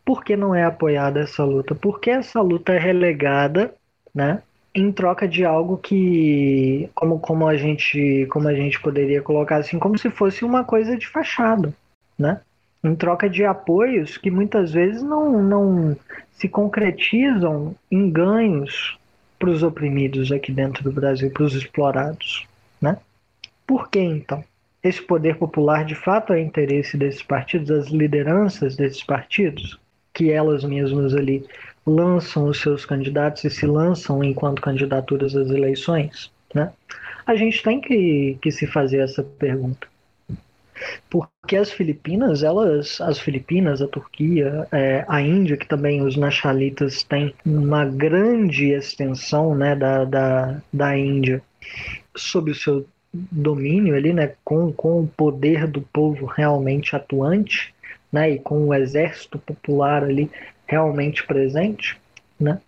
Por que não é apoiada essa luta? Por que essa luta é relegada, né, em troca de algo que, como, como, a gente, como a gente poderia colocar assim, como se fosse uma coisa de fachada, né? Em troca de apoios que muitas vezes não, não se concretizam em ganhos para os oprimidos aqui dentro do Brasil, para os explorados, né? Por que, então? Esse poder popular, de fato, é interesse desses partidos, das lideranças desses partidos, que elas mesmas ali lançam os seus candidatos e se lançam enquanto candidaturas às eleições, né? A gente tem que, que se fazer essa pergunta. Porque as Filipinas, elas, as Filipinas, a Turquia, é, a Índia, que também os Naxalitas têm uma grande extensão, né, da, da, da Índia sob o seu domínio ali, né, com, com o poder do povo realmente atuante, né, e com o exército popular ali realmente presente, né,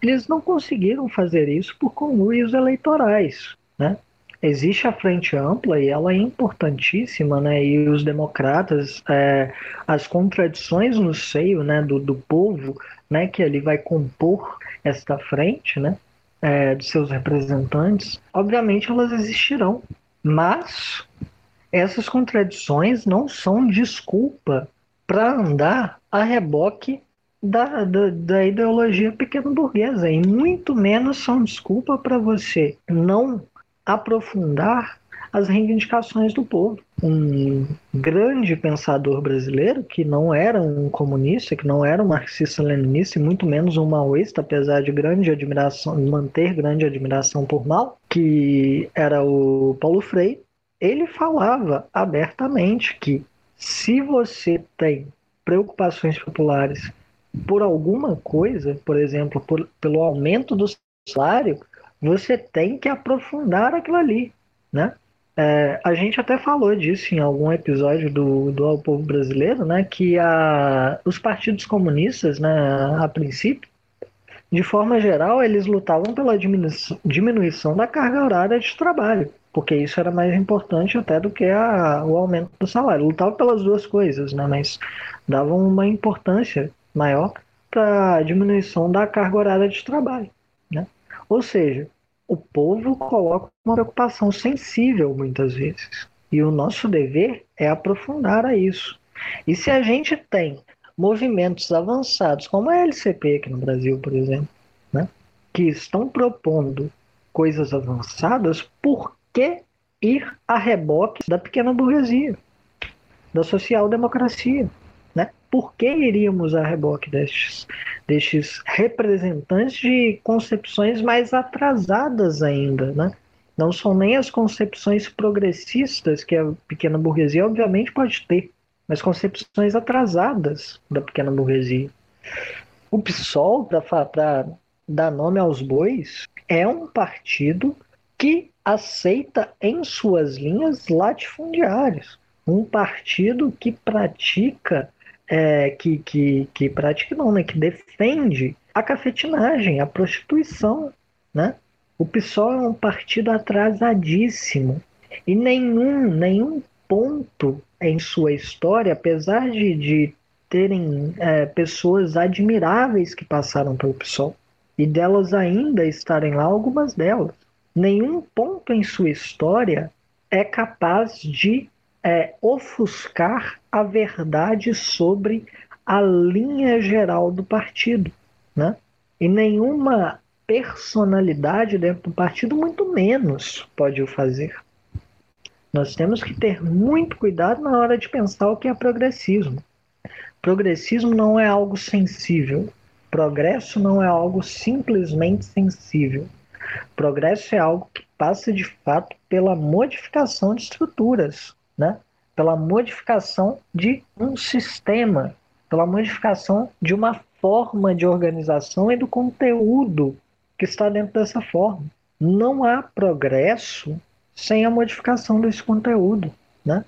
eles não conseguiram fazer isso por conluios eleitorais, né? Existe a frente ampla e ela é importantíssima, né? E os democratas, é, as contradições no seio, né, do, do povo, né, que ali vai compor esta frente, né, é, dos seus representantes, obviamente elas existirão, mas essas contradições não são desculpa para andar a reboque Da, da, da ideologia pequeno-burguesa, e muito menos são desculpa para você não aprofundar as reivindicações do povo. Um grande pensador brasileiro, que não era um comunista, que não era um marxista-leninista, e muito menos um maoísta, apesar de grande admiração, manter grande admiração por Mao, que era o Paulo Freire, ele falava abertamente que se você tem preocupações populares por alguma coisa, por exemplo, por, pelo aumento do salário, você tem que aprofundar aquilo ali, né? É, a gente até falou disso em algum episódio do, do Ao Povo Brasileiro, né? Que a, os partidos comunistas, né, a princípio, de forma geral, eles lutavam pela diminuição, diminuição da carga horária de trabalho, porque isso era mais importante até do que a, o aumento do salário. Lutavam pelas duas coisas, né? Mas davam uma importância maior para a diminuição da carga horária de trabalho, né? Ou seja, o povo coloca uma preocupação sensível muitas vezes, e o nosso dever é aprofundar a isso. E se a gente tem movimentos avançados, como a L C P aqui no Brasil, por exemplo, né, que estão propondo coisas avançadas, por que ir a reboque da pequena burguesia, da social-democracia? Né? Por que iríamos a reboque destes, destes representantes de concepções mais atrasadas ainda, né? Não são nem as concepções progressistas que a pequena burguesia obviamente pode ter, mas concepções atrasadas da pequena burguesia. O P SOL, para dar nome aos bois, é um partido que aceita em suas linhas latifundiários, um partido que pratica É, que, que, que pratica não, né, que defende a cafetinagem, a prostituição, né? O P SOL é um partido atrasadíssimo, e nenhum, nenhum ponto em sua história, apesar de, de terem é, pessoas admiráveis que passaram pelo P SOL, e delas ainda estarem lá, algumas delas, nenhum ponto em sua história é capaz de É, ofuscar a verdade sobre a linha geral do partido, né? E nenhuma personalidade dentro do partido, muito menos, pode o fazer. Nós temos que ter muito cuidado na hora de pensar o que é progressismo. Progressismo não é algo sensível. Progresso não é algo simplesmente sensível. Progresso é algo que passa, de fato, pela modificação de estruturas, né? Pela modificação de um sistema, pela modificação de uma forma de organização e do conteúdo que está dentro dessa forma. Não há progresso sem a modificação desse conteúdo, né?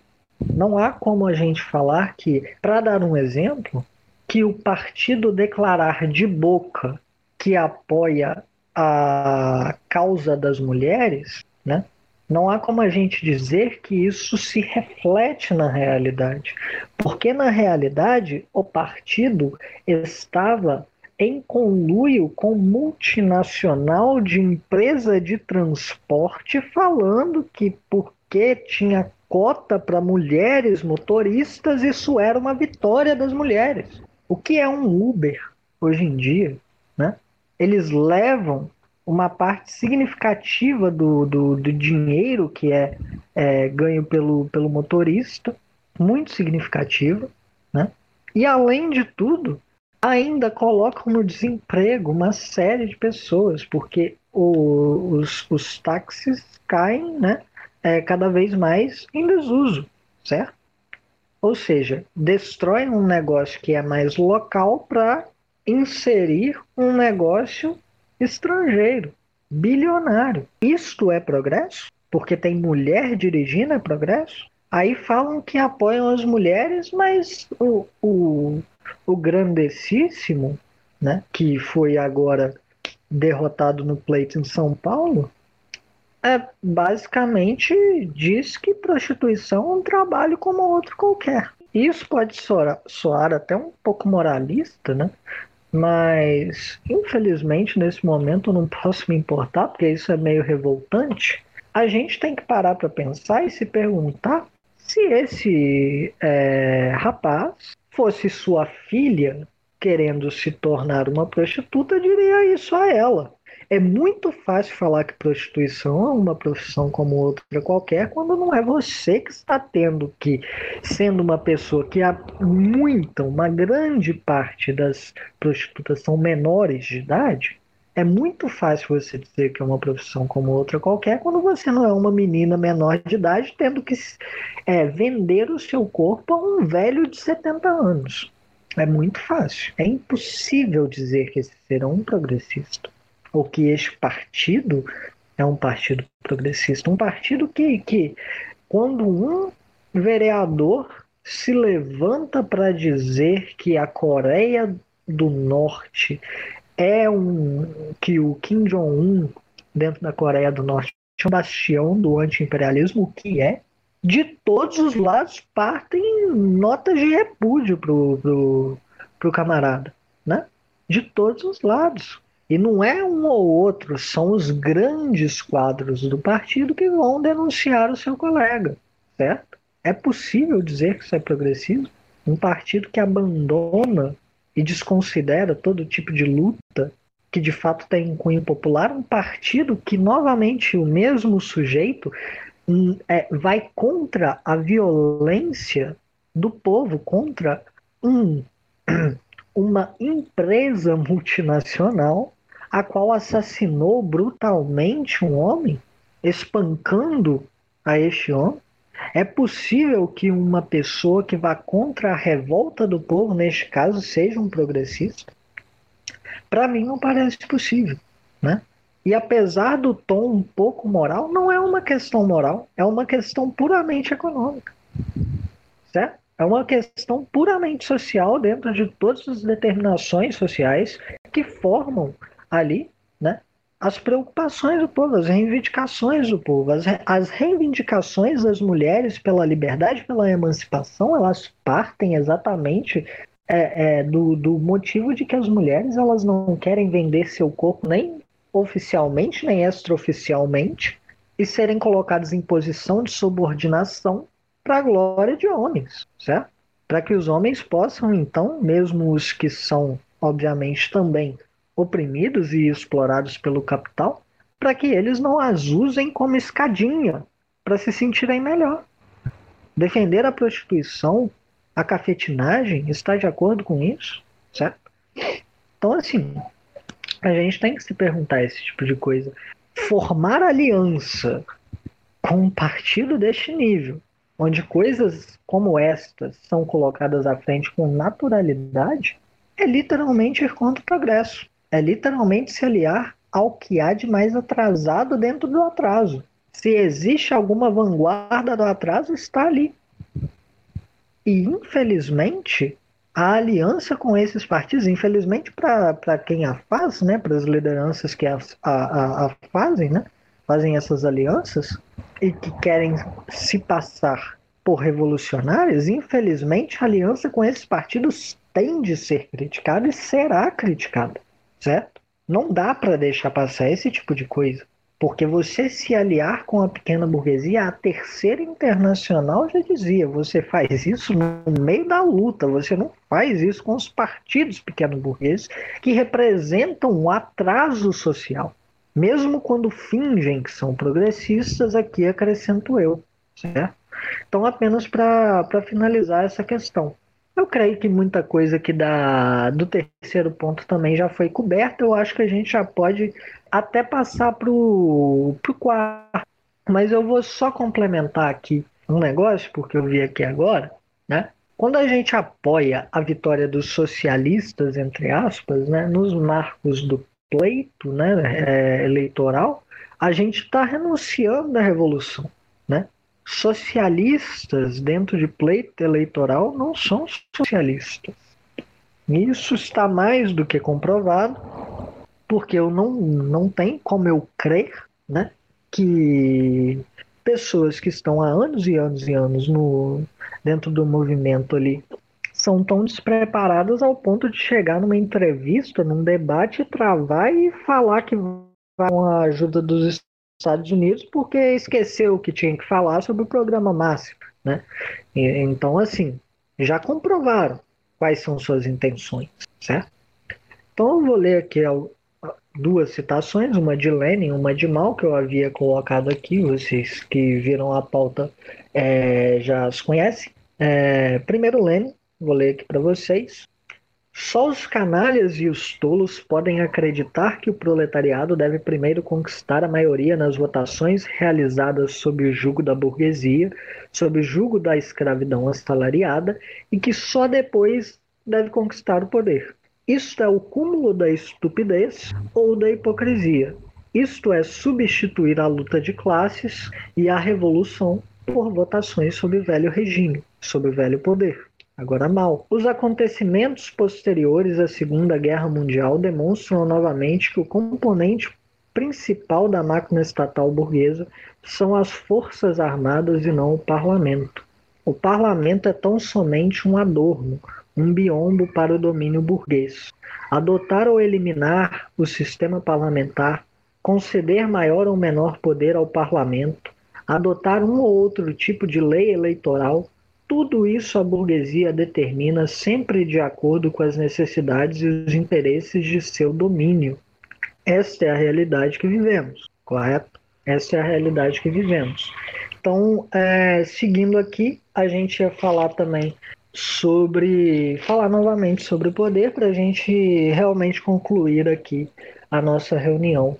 Não há como a gente falar que, para dar um exemplo, que o partido declarar de boca que apoia a causa das mulheres, né, não há como a gente dizer que isso se reflete na realidade, porque na realidade o partido estava em conluio com multinacional de empresa de transporte, falando que porque tinha cota para mulheres motoristas, isso era uma vitória das mulheres. O que é um Uber hoje em dia, né? Eles levam uma parte significativa do, do, do dinheiro que é, é ganho pelo, pelo motorista, muito significativa, né? E além de tudo, ainda colocam no desemprego uma série de pessoas, porque o, os, os táxis caem, né, é, cada vez mais em desuso, certo? Ou seja, destrói um negócio que é mais local para inserir um negócio estrangeiro, bilionário. Isto é progresso? Porque tem mulher dirigindo é progresso? Aí falam que apoiam as mulheres, mas o... o O grandessíssimo, né, que foi agora derrotado no pleito em São Paulo, é, basicamente diz que prostituição é um trabalho como outro qualquer. Isso pode soar, soar até um pouco moralista, né? Mas infelizmente nesse momento eu não posso me importar, porque isso é meio revoltante. A gente tem que parar para pensar e se perguntar se esse é, rapaz... fosse sua filha querendo se tornar uma prostituta, diria isso a ela. É muito fácil falar que prostituição é uma profissão como outra qualquer, quando não é você que está tendo que, sendo uma pessoa que há muita, uma grande parte das prostitutas são menores de idade, é muito fácil você dizer que é uma profissão como outra qualquer, quando você não é uma menina menor de idade, tendo que é, vender o seu corpo a um velho de setenta anos. É muito fácil. É impossível dizer que esse ser é um progressista, ou que este partido é um partido progressista. Um partido que, que quando um vereador se levanta para dizer que a Coreia do Norte... é um que o Kim Jong-un, dentro da Coreia do Norte, é um bastião do anti-imperialismo, o que é, de todos os lados partem notas de repúdio pro, pro, pro camarada, né? De todos os lados. E não é um ou outro, são os grandes quadros do partido que vão denunciar o seu colega, certo? É possível dizer que isso é progressismo? Um partido que abandona e desconsidera todo tipo de luta que de fato tem um cunho popular, um partido que novamente o mesmo sujeito é, vai contra a violência do povo, contra um, uma empresa multinacional a qual assassinou brutalmente um homem, espancando a este homem. É possível que uma pessoa que vá contra a revolta do povo, neste caso, seja um progressista? Para mim não parece possível, né? E apesar do tom um pouco moral, não é uma questão moral, é uma questão puramente econômica, certo? É uma questão puramente social dentro de todas as determinações sociais que formam ali, né? As preocupações do povo, as reivindicações do povo, as, re, as reivindicações das mulheres pela liberdade, pela emancipação, elas partem exatamente é, é, do, do motivo de que as mulheres elas não querem vender seu corpo nem oficialmente, nem extraoficialmente, e serem colocadas em posição de subordinação para a glória de homens, certo? Para que os homens possam, então, mesmo os que são, obviamente, também oprimidos e explorados pelo capital, para que eles não as usem como escadinha para se sentirem melhor. Defender a prostituição, a cafetinagem, está de acordo com isso, certo? Então, assim, a gente tem que se perguntar esse tipo de coisa. Formar aliança com um partido deste nível, onde coisas como estas são colocadas à frente com naturalidade, é literalmente ir contra o progresso. É literalmente se aliar ao que há de mais atrasado dentro do atraso. Se existe alguma vanguarda do atraso, está ali. E, infelizmente, a aliança com esses partidos, infelizmente para quem a faz, né, para as lideranças que a, a, a fazem, né, fazem essas alianças e que querem se passar por revolucionários, infelizmente a aliança com esses partidos tem de ser criticada e será criticada, certo? Não dá para deixar passar esse tipo de coisa, porque você se aliar com a pequena burguesia, a Terceira Internacional já dizia, você faz isso no meio da luta, você não faz isso com os partidos pequeno-burgueses que representam um atraso social. Mesmo quando fingem que são progressistas, aqui acrescento eu, certo? Então, apenas para finalizar essa questão. Eu creio que muita coisa aqui da, do terceiro ponto também já foi coberta. Eu acho que a gente já pode até passar para o quarto. Mas eu vou só complementar aqui um negócio, porque eu vi aqui agora, né? Quando a gente apoia a vitória dos socialistas, entre aspas, né, nos marcos do pleito, né, é, eleitoral, a gente está renunciando à revolução, né? Socialistas dentro de pleito eleitoral não são socialistas. Isso está mais do que comprovado, porque eu não, não tem como eu crer, né, que pessoas que estão há anos e anos e anos no, dentro do movimento ali são tão despreparadas ao ponto de chegar numa entrevista, num debate, travar e falar que vai com a ajuda dos Estados Unidos porque esqueceu que tinha que falar sobre o programa máximo, né? Então, assim, já comprovaram quais são suas intenções, certo? Então, eu vou ler aqui duas citações, uma de Lenin, uma de Mao, que eu havia colocado aqui, vocês que viram a pauta é, já as conhecem. É, primeiro, Lenin, vou ler aqui para vocês. Só os canalhas e os tolos podem acreditar que o proletariado deve primeiro conquistar a maioria nas votações realizadas sob o jugo da burguesia, sob o jugo da escravidão assalariada, e que só depois deve conquistar o poder. Isto é o cúmulo da estupidez ou da hipocrisia. Isto é substituir a luta de classes e a revolução por votações sob o velho regime, sob o velho poder. Agora, mal. Os acontecimentos posteriores à Segunda Guerra Mundial demonstram novamente que o componente principal da máquina estatal burguesa são as forças armadas e não o parlamento. O parlamento é tão somente um adorno, um biombo para o domínio burguês. Adotar ou eliminar o sistema parlamentar, conceder maior ou menor poder ao parlamento, adotar um ou outro tipo de lei eleitoral, tudo isso a burguesia determina sempre de acordo com as necessidades e os interesses de seu domínio. Esta é a realidade que vivemos, correto? Esta é a realidade que vivemos. Então, é, seguindo aqui, a gente ia falar também sobre... Falar novamente sobre o poder para a gente realmente concluir aqui a nossa reunião.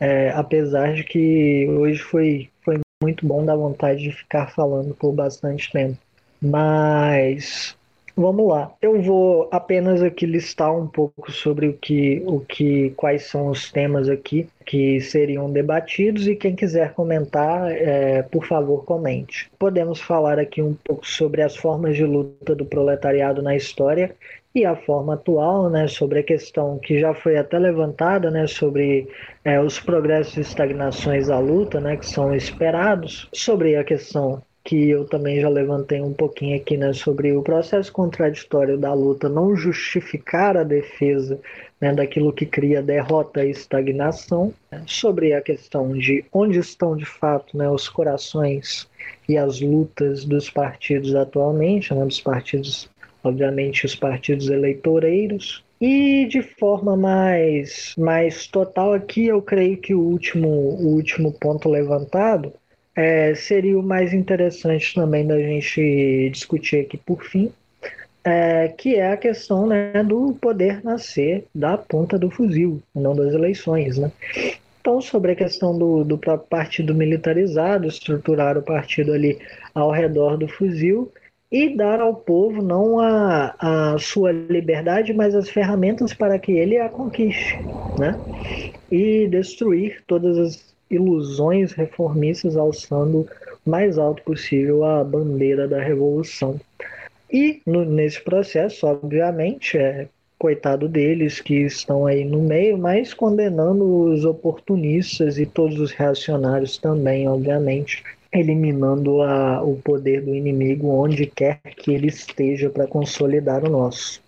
É, apesar de que hoje foi, foi muito bom, dá vontade de ficar falando por bastante tempo. Mas vamos lá, eu vou apenas aqui listar um pouco sobre o que, o que, quais são os temas aqui que seriam debatidos e quem quiser comentar, é, por favor, comente. Podemos falar aqui um pouco sobre as formas de luta do proletariado na história e a forma atual, né, sobre a questão que já foi até levantada, né, sobre é, os progressos e estagnações da luta, né, que são esperados, sobre a questão que eu também já levantei um pouquinho aqui, né, sobre o processo contraditório da luta não justificar a defesa, né, daquilo que cria derrota e estagnação, né, sobre a questão de onde estão de fato, né, os corações e as lutas dos partidos atualmente, né, dos partidos, obviamente, os partidos eleitoreiros. E de forma mais, mais total aqui, eu creio que o último, o último ponto levantado É, seria o mais interessante também da gente discutir aqui por fim, é, que é a questão, né, do poder nascer da ponta do fuzil, não das eleições, né? Então, sobre a questão do, do próprio partido militarizado, estruturar o partido ali ao redor do fuzil e dar ao povo não a, a sua liberdade, mas as ferramentas para que ele a conquiste, né? E destruir todas as ilusões reformistas, alçando o mais alto possível a bandeira da revolução. E no, nesse processo, obviamente, é, coitado deles que estão aí no meio, mas condenando os oportunistas e todos os reacionários também, obviamente, eliminando a, o poder do inimigo onde quer que ele esteja para consolidar o nosso.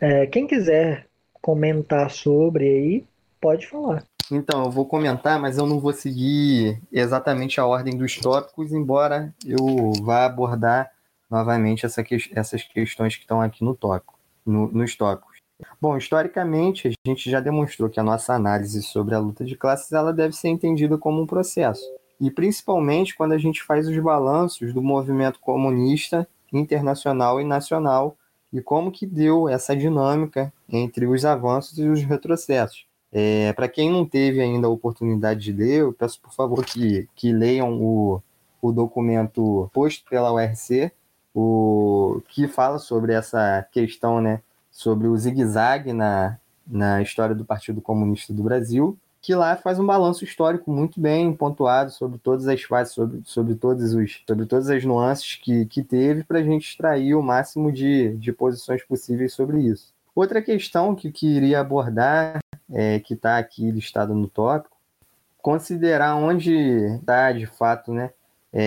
É, quem quiser comentar sobre aí, pode falar. Então, eu vou comentar, mas eu não vou seguir exatamente a ordem dos tópicos, embora eu vá abordar novamente essa que, essas questões que estão aqui no tópico. No, nos tópicos. Bom, historicamente, a gente já demonstrou que a nossa análise sobre a luta de classes ela deve ser entendida como um processo. E principalmente quando a gente faz os balanços do movimento comunista internacional e nacional e como que deu essa dinâmica entre os avanços e os retrocessos. É, para quem não teve ainda a oportunidade de ler, eu peço por favor que, que leiam o, o documento posto pela U R C, o que fala sobre essa questão, né, sobre o zigue-zague na, na história do Partido Comunista do Brasil, que lá faz um balanço histórico muito bem pontuado sobre todas as fases, sobre, sobre, todos os, sobre todas as nuances que, que teve, para a gente extrair o máximo de, de posições possíveis sobre isso. Outra questão que eu queria abordar, é, que está aqui listada no tópico, considerar onde está, de fato, né,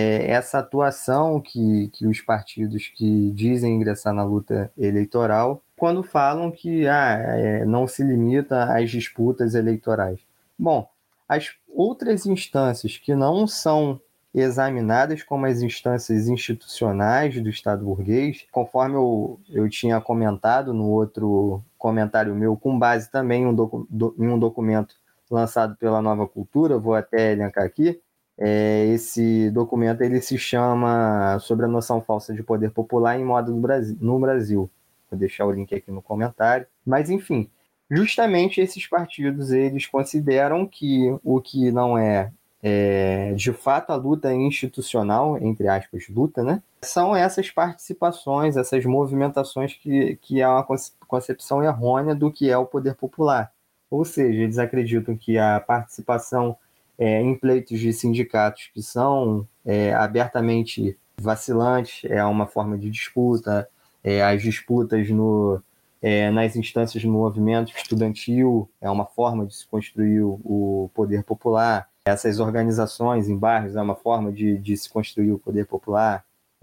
É, essa atuação que, que os partidos que dizem ingressar na luta eleitoral, quando falam que ah, é, não se limita às disputas eleitorais. Bom, as outras instâncias que não são examinadas como as instâncias institucionais do Estado burguês, conforme eu, eu tinha comentado no outro comentário meu, com base também em um, docu- do, em um documento lançado pela Nova Cultura, vou até elencar aqui. É, esse documento ele se chama Sobre a Noção Falsa de Poder Popular em Moda do Brasil, no Brasil. Vou deixar o link aqui no comentário. Mas, enfim, justamente esses partidos eles consideram que o que não é, é de fato a luta institucional, entre aspas, luta, né, são essas participações, essas movimentações que, que é uma concepção errônea do que é o poder popular. Ou seja, eles acreditam que a participação É, em pleitos de sindicatos que são é, abertamente vacilantes, é uma forma de disputa, é, as disputas no, é, nas instâncias do movimento estudantil é uma forma de se construir o, o poder popular, essas organizações em bairros é uma forma de, de se construir o poder popular,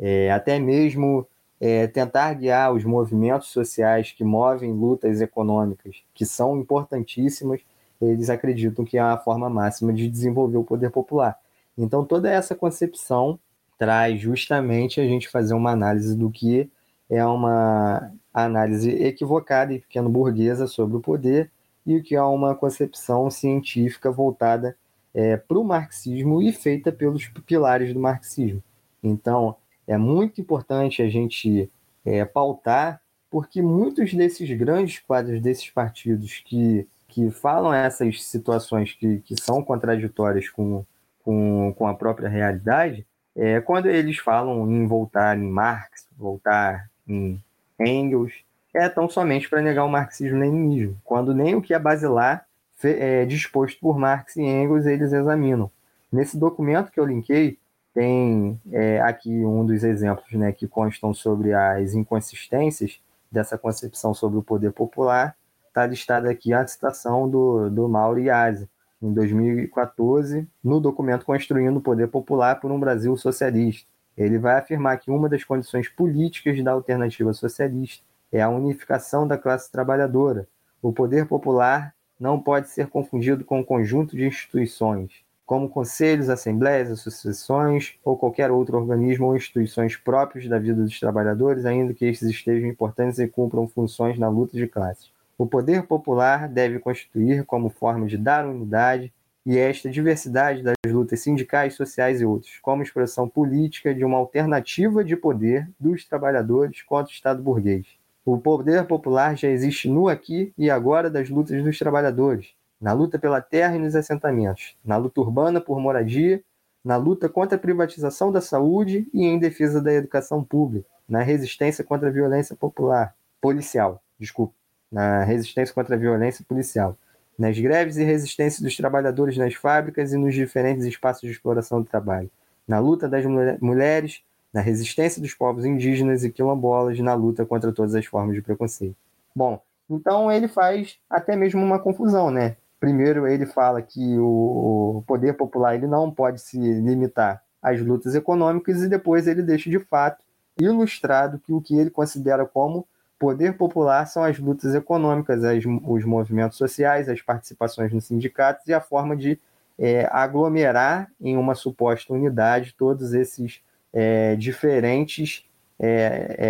é, até mesmo é, tentar guiar os movimentos sociais que movem lutas econômicas, que são importantíssimas, eles acreditam que é a forma máxima de desenvolver o poder popular. Então, toda essa concepção traz justamente a gente fazer uma análise do que é uma análise equivocada e pequeno-burguesa sobre o poder e o que é uma concepção científica voltada é, para o marxismo e feita pelos pilares do marxismo. Então, é muito importante a gente é, pautar, porque muitos desses grandes quadros desses partidos que que falam essas situações que, que são contraditórias com, com, com a própria realidade, é, quando eles falam em voltar em Marx, voltar em Engels, é tão somente para negar o marxismo-leninismo, quando nem o que é basilar é, disposto por Marx e Engels eles examinam. Nesse documento que eu linkei, tem é, aqui um dos exemplos, né, que constam sobre as inconsistências dessa concepção sobre o poder popular. Está listada aqui a citação do, do Mauro Iasi, em dois mil e quatorze, no documento Construindo o Poder Popular por um Brasil Socialista. Ele vai afirmar que uma das condições políticas da alternativa socialista é a unificação da classe trabalhadora. O poder popular não pode ser confundido com um conjunto de instituições, como conselhos, assembleias, associações ou qualquer outro organismo ou instituições próprios da vida dos trabalhadores, ainda que estes estejam importantes e cumpram funções na luta de classes. O poder popular deve constituir como forma de dar unidade e esta diversidade das lutas sindicais, sociais e outros, como expressão política de uma alternativa de poder dos trabalhadores contra o Estado burguês. O poder popular já existe no aqui e agora das lutas dos trabalhadores, na luta pela terra e nos assentamentos, na luta urbana por moradia, na luta contra a privatização da saúde e em defesa da educação pública, na resistência contra a violência popular, policial, desculpa. na resistência contra a violência policial, nas greves e resistência dos trabalhadores nas fábricas e nos diferentes espaços de exploração do trabalho, na luta das mulher- mulheres, na resistência dos povos indígenas e quilombolas, na luta contra todas as formas de preconceito. Bom, Então ele faz até mesmo uma confusão, né? Primeiro ele fala que o poder popular ele não pode se limitar às lutas econômicas e depois ele deixa de fato ilustrado que o que ele considera como poder popular são as lutas econômicas, as, os movimentos sociais, as participações nos sindicatos e a forma de é, aglomerar em uma suposta unidade todos esses é, diferentes É, é,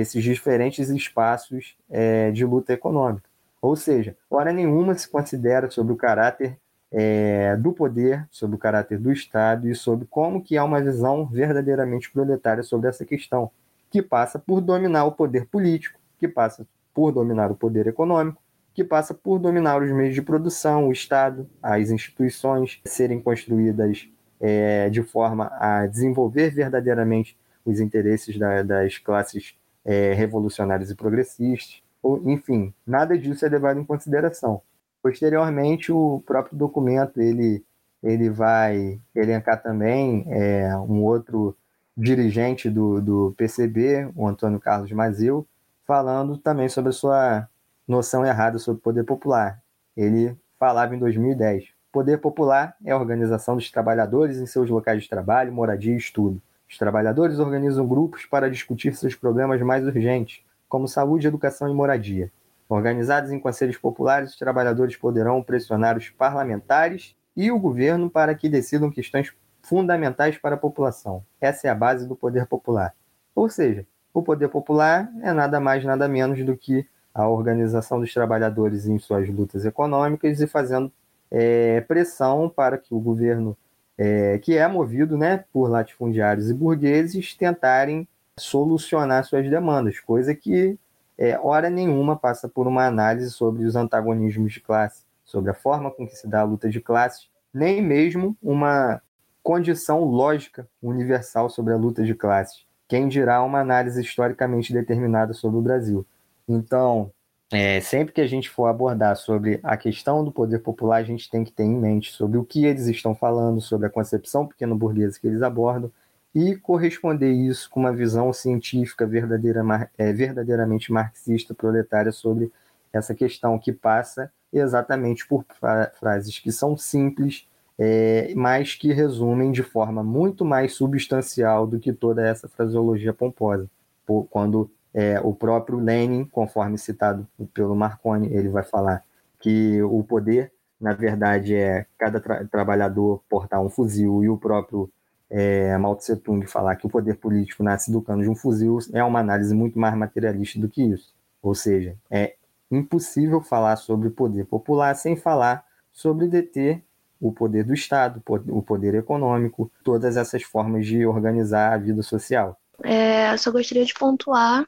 esses diferentes espaços é, de luta econômica. Ou seja, hora nenhuma se considera sobre o caráter é, do poder, sobre o caráter do Estado e sobre como que há uma visão verdadeiramente proletária sobre essa questão, que passa por dominar o poder político, que passa por dominar o poder econômico, que passa por dominar os meios de produção, o Estado, as instituições serem construídas é, de forma a desenvolver verdadeiramente os interesses da, das classes é, revolucionárias e progressistas, ou, enfim, nada disso é levado em consideração. Posteriormente, o próprio documento ele, ele vai elencar também é, um outro dirigente do, do P C B, o Antônio Carlos Mazeu, falando também sobre a sua noção errada sobre poder popular. Ele falava em dois mil e dez, poder popular é a organização dos trabalhadores em seus locais de trabalho, moradia e estudo. Os trabalhadores organizam grupos para discutir seus problemas mais urgentes, como saúde, educação e moradia. Organizados em conselhos populares, os trabalhadores poderão pressionar os parlamentares e o governo para que decidam questões fundamentais para a população. Essa é a base do poder popular. Ou seja, o poder popular é nada mais, nada menos do que a organização dos trabalhadores em suas lutas econômicas e fazendo é, pressão para que o governo É, que é movido, né, por latifundiários e burgueses tentarem solucionar suas demandas, coisa que, é, hora nenhuma, passa por uma análise sobre os antagonismos de classe, sobre a forma com que se dá a luta de classes, nem mesmo uma condição lógica universal sobre a luta de classes. Quem dirá uma análise historicamente determinada sobre o Brasil? Então, é, sempre que a gente for abordar sobre a questão do poder popular, a gente tem que ter em mente sobre o que eles estão falando, sobre a concepção pequeno-burguesa que eles abordam e corresponder isso com uma visão científica verdadeira, é, verdadeiramente marxista, proletária sobre essa questão que passa exatamente por fra- frases que são simples, é, mas que resumem de forma muito mais substancial do que toda essa fraseologia pomposa. Por, quando... É, o próprio Lenin, conforme citado pelo Marconi, ele vai falar que o poder, na verdade, é cada tra- trabalhador portar um fuzil, e o próprio é, Mao Tse Tung falar que o poder político nasce do cano de um fuzil, é uma análise muito mais materialista do que isso. Ou seja, é impossível falar sobre poder popular sem falar sobre deter o poder do Estado, o poder econômico, todas essas formas de organizar a vida social. É, só gostaria de pontuar,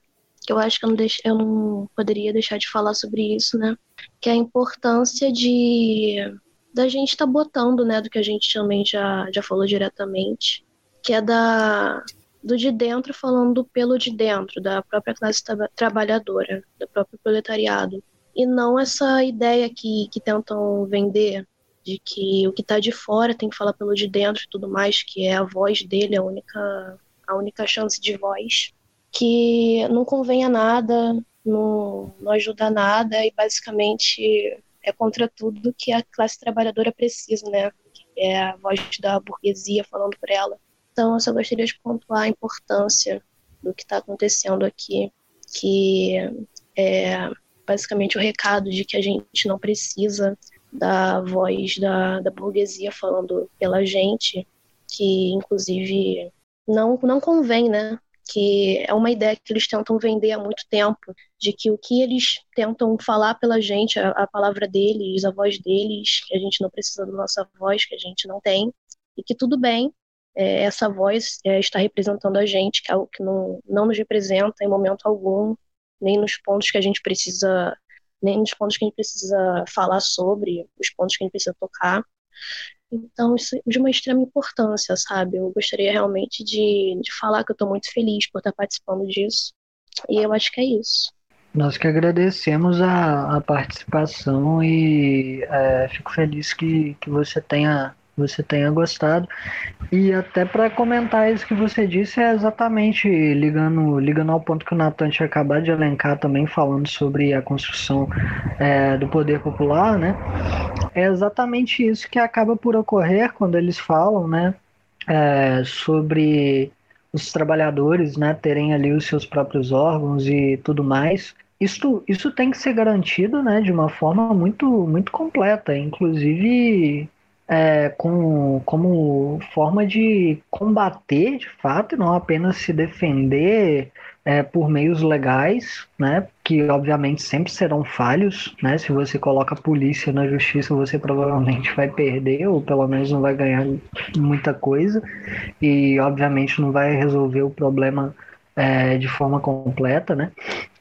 que eu acho que eu não, deix... eu não poderia deixar de falar sobre isso, né? Que é a importância de da gente estar tá botando, né? Do que a gente também já, já falou diretamente, que é da... do de dentro falando pelo de dentro, da própria classe tra... trabalhadora, do próprio proletariado. E não essa ideia que, que tentam vender, de que o que está de fora tem que falar pelo de dentro e tudo mais, que é a voz dele, a única, a única chance de voz, que não convém a nada, não, não ajuda a nada e basicamente é contra tudo que a classe trabalhadora precisa, né? É a voz da burguesia falando por ela. Então eu só gostaria de pontuar a importância do que está acontecendo aqui, que é basicamente o recado de que a gente não precisa da voz da, da burguesia falando pela gente, que inclusive não, não convém, né? Que é uma ideia que eles tentam vender há muito tempo, de que o que eles tentam falar pela gente, a, a palavra deles, a voz deles, que a gente não precisa da nossa voz, que a gente não tem, e que tudo bem, é, essa voz é, está representando a gente, que é algo que não, não nos representa em momento algum, nem nos pontos que a gente precisa, nem nos pontos que a gente precisa falar sobre, os pontos que a gente precisa tocar. Então, isso é de uma extrema importância, sabe? Eu gostaria realmente de, de falar que eu estou muito feliz por estar participando disso. E eu acho que é isso. Nós que agradecemos a, a participação e é, fico feliz que, que você tenha você tenha gostado. E até para comentar isso que você disse, é exatamente ligando, ligando ao ponto que o Nathan tinha acabado de elencar também, falando sobre a construção é, do poder popular, né? É exatamente isso que acaba por ocorrer quando eles falam, né, é, sobre os trabalhadores, né, terem ali os seus próprios órgãos e tudo mais. Isso, isso tem que ser garantido, né, de uma forma muito, muito completa, inclusive é, com, como forma de combater de fato e não apenas se defender é, por meios legais, né, que obviamente sempre serão falhos, né, se você coloca a polícia na justiça você provavelmente vai perder ou pelo menos não vai ganhar muita coisa e obviamente não vai resolver o problema é, de forma completa, né,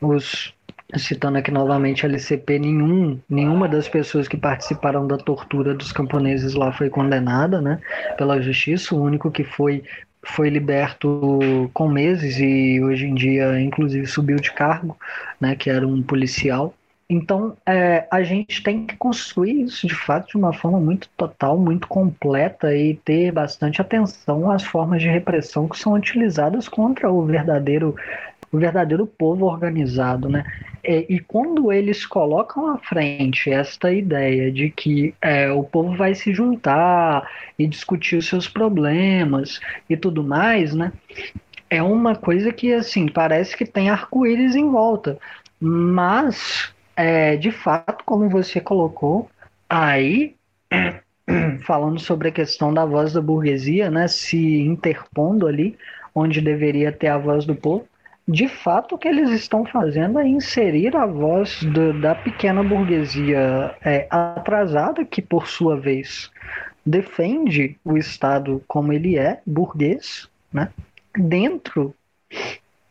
os... Citando aqui novamente a L C P, nenhum, nenhuma das pessoas que participaram da tortura dos camponeses lá foi condenada, né, pela justiça. O único que foi, foi liberto com meses e hoje em dia inclusive subiu de cargo, né, que era um policial. Então é, a gente tem que construir isso de fato de uma forma muito total, muito completa e ter bastante atenção às formas de repressão que são utilizadas contra o verdadeiro... o verdadeiro povo organizado, né? E, e quando eles colocam à frente esta ideia de que é, o povo vai se juntar e discutir os seus problemas e tudo mais, né? É uma coisa que, assim, parece que tem arco-íris em volta. Mas, é, de fato, como você colocou, aí... falando sobre a questão da voz da burguesia, né? Se interpondo ali onde deveria ter a voz do povo, de fato, o que eles estão fazendo é inserir a voz do, da pequena burguesia é, atrasada, que, por sua vez, defende o Estado como ele é, burguês, né, dentro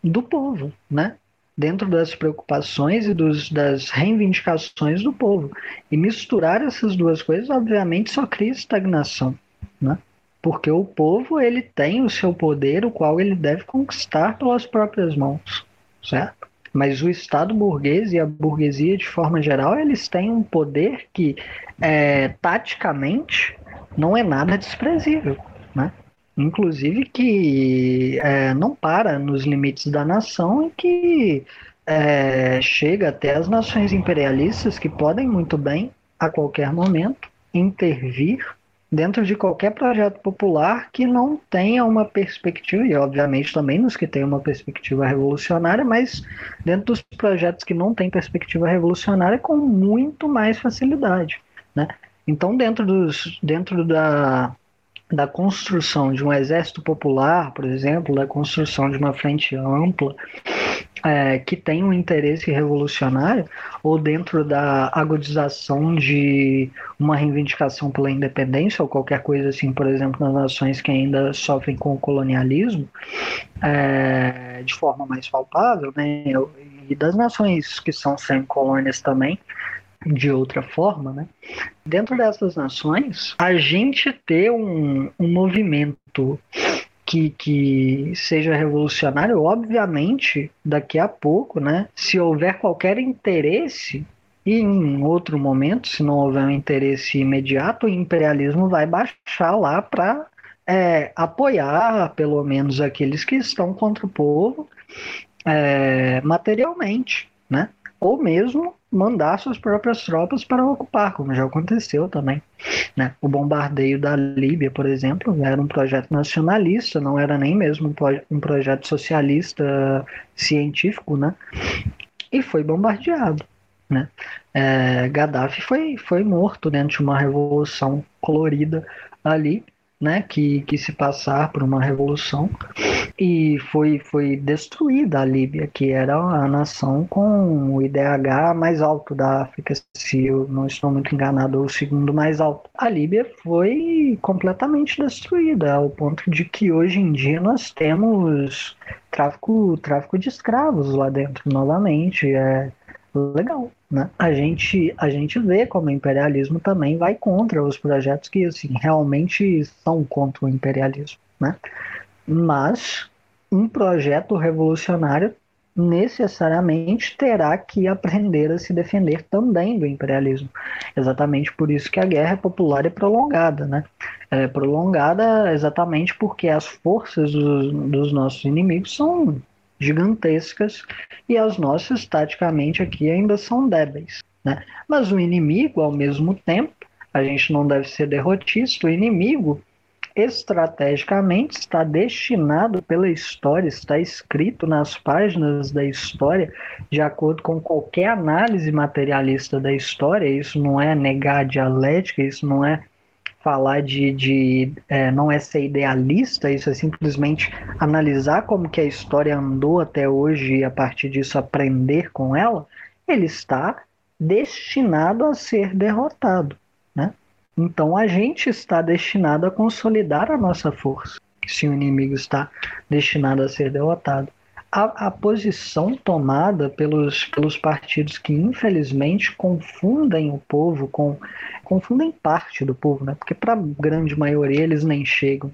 do povo, né, dentro das preocupações e dos, das reivindicações do povo. E misturar essas duas coisas, obviamente, só cria estagnação, né? Porque o povo, ele tem o seu poder, o qual ele deve conquistar pelas próprias mãos, certo? Mas o Estado burguês e a burguesia, de forma geral, eles têm um poder que, é, taticamente, não é nada desprezível, né? Inclusive que é, não para nos limites da nação e que é, chega até as nações imperialistas, que podem muito bem, a qualquer momento, intervir dentro de qualquer projeto popular que não tenha uma perspectiva, e obviamente também nos que têm uma perspectiva revolucionária, mas dentro dos projetos que não têm perspectiva revolucionária com muito mais facilidade, né? Então, dentro, dos, dentro da, da construção de um exército popular, por exemplo, da construção de uma frente ampla, é, que tem um interesse revolucionário, ou dentro da agudização de uma reivindicação pela independência, ou qualquer coisa assim, por exemplo, nas nações que ainda sofrem com o colonialismo, é, de forma mais palpável, né, e das nações que são semi-colônias também, de outra forma, né, dentro dessas nações, a gente ter um, um movimento... Que, que seja revolucionário, obviamente, daqui a pouco, né, se houver qualquer interesse, e em outro momento, se não houver um interesse imediato, o imperialismo vai baixar lá para é, apoiar, pelo menos, aqueles que estão contra o povo é, materialmente, né, ou mesmo mandar suas próprias tropas para ocupar, como já aconteceu também, né? O bombardeio da Líbia, por exemplo, era um projeto nacionalista, não era nem mesmo um projeto socialista científico, né? E foi bombardeado, né? É, Gaddafi foi, foi morto dentro de uma revolução colorida ali, né, que, que se passar por uma revolução, e foi, foi destruída a Líbia, que era a nação com o I D H mais alto da África, se eu não estou muito enganado, ou o segundo mais alto. A Líbia foi completamente destruída, ao ponto de que hoje em dia nós temos tráfico, tráfico de escravos lá dentro novamente, é legal, né? A gente, a gente vê como o imperialismo também vai contra os projetos que, assim, realmente são contra o imperialismo, né? Mas um projeto revolucionário necessariamente terá que aprender a se defender também do imperialismo. Exatamente por isso que a guerra é popular e prolongada, né? É prolongada exatamente porque as forças dos, dos nossos inimigos são gigantescas e as nossas, taticamente, aqui ainda são débeis, né? Mas o inimigo, ao mesmo tempo, a gente não deve ser derrotista, o inimigo estrategicamente está destinado pela história, está escrito nas páginas da história, de acordo com qualquer análise materialista da história. Isso não é negar a dialética, isso não é falar de, de é, não é ser idealista, isso é simplesmente analisar como que a história andou até hoje e a partir disso aprender com ela. Ele está destinado a ser derrotado, né? Então a gente está destinado a consolidar a nossa força, se o inimigo está destinado a ser derrotado. A, a posição tomada pelos, pelos partidos que infelizmente confundem o povo, com, confundem parte do povo, né? Porque para a grande maioria eles nem chegam,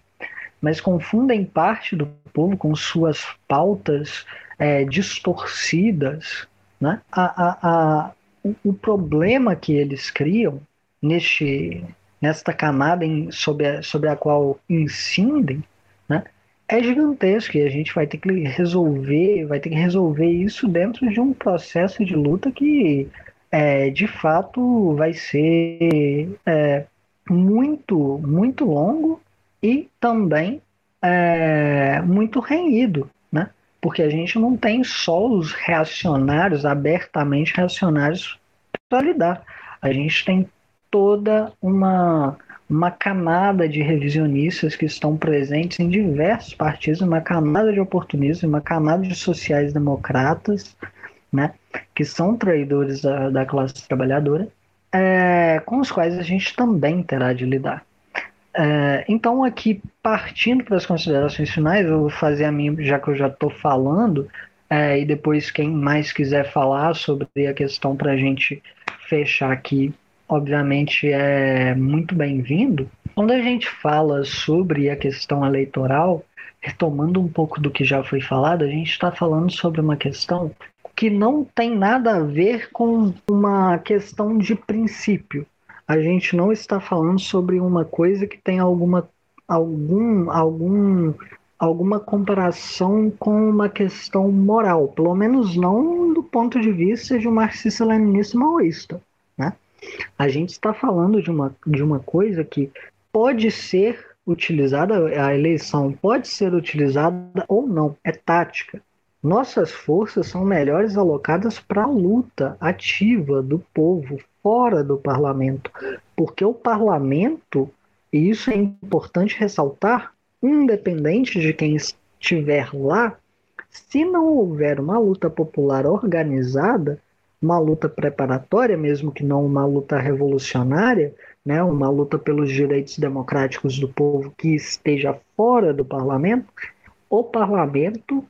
mas confundem parte do povo com suas pautas é, distorcidas, né? A, a, a, o, o problema que eles criam Neste, nesta camada em, sobre, a, sobre a qual incidem, né, é gigantesco, e a gente vai ter que resolver, vai ter que resolver isso dentro de um processo de luta que é, de fato vai ser é, muito, muito longo e também é, muito renhido, né, porque a gente não tem só os reacionários, abertamente reacionários, para lidar. A gente tem toda uma, uma camada de revisionistas que estão presentes em diversos partidos, uma camada de oportunistas, uma camada de sociais-democratas, né, que são traidores da, da classe trabalhadora, é, com os quais a gente também terá de lidar. É, então, aqui, partindo para as considerações finais, eu vou fazer a minha, já que eu já estou falando, é, e depois quem mais quiser falar sobre a questão para a gente fechar aqui, obviamente é muito bem-vindo. Quando a gente fala sobre a questão eleitoral, retomando um pouco do que já foi falado, a gente está falando sobre uma questão que não tem nada a ver com uma questão de princípio. A gente não está falando sobre uma coisa que tem alguma, algum, algum, alguma comparação com uma questão moral, pelo menos não do ponto de vista de um marxista-leninista maoísta, né? A gente está falando de uma, de uma coisa que pode ser utilizada, a eleição pode ser utilizada ou não, é tática. Nossas forças são melhores alocadas para a luta ativa do povo, fora do parlamento, porque o parlamento, e isso é importante ressaltar, independente de quem estiver lá, se não houver uma luta popular organizada, uma luta preparatória, mesmo que não uma luta revolucionária, né, uma luta pelos direitos democráticos do povo que esteja fora do parlamento, o parlamento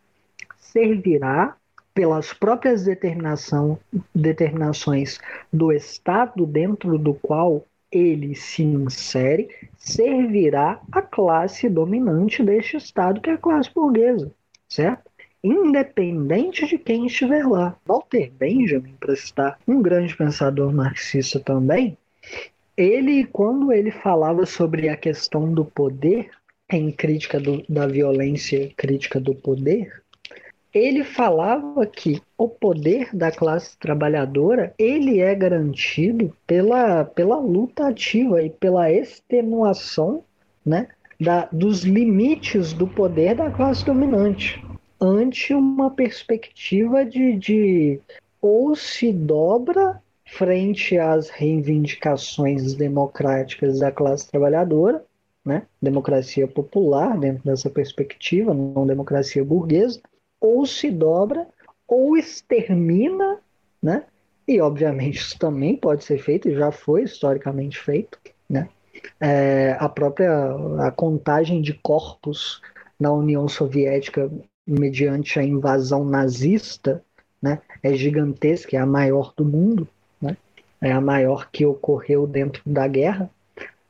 servirá, pelas próprias determinação, determinações do Estado dentro do qual ele se insere, servirá à classe dominante deste Estado, que é a classe burguesa, certo? Independente de quem estiver lá. Walter Benjamin, para citar um grande pensador marxista também, ele, quando ele falava sobre a questão do poder, em crítica do, da violência crítica do poder, ele falava que o poder da classe trabalhadora, ele é garantido pela, pela luta ativa e pela extenuação, né, da, dos limites do poder da classe dominante, ante uma perspectiva de, de ou se dobra frente às reivindicações democráticas da classe trabalhadora, né? Democracia popular dentro dessa perspectiva, não democracia burguesa, ou se dobra ou extermina, né? E obviamente isso também pode ser feito, e já foi historicamente feito, né? É, a própria a contagem de corpos na União Soviética mediante a invasão nazista, né, é gigantesca, é a maior do mundo, né, é a maior que ocorreu dentro da guerra.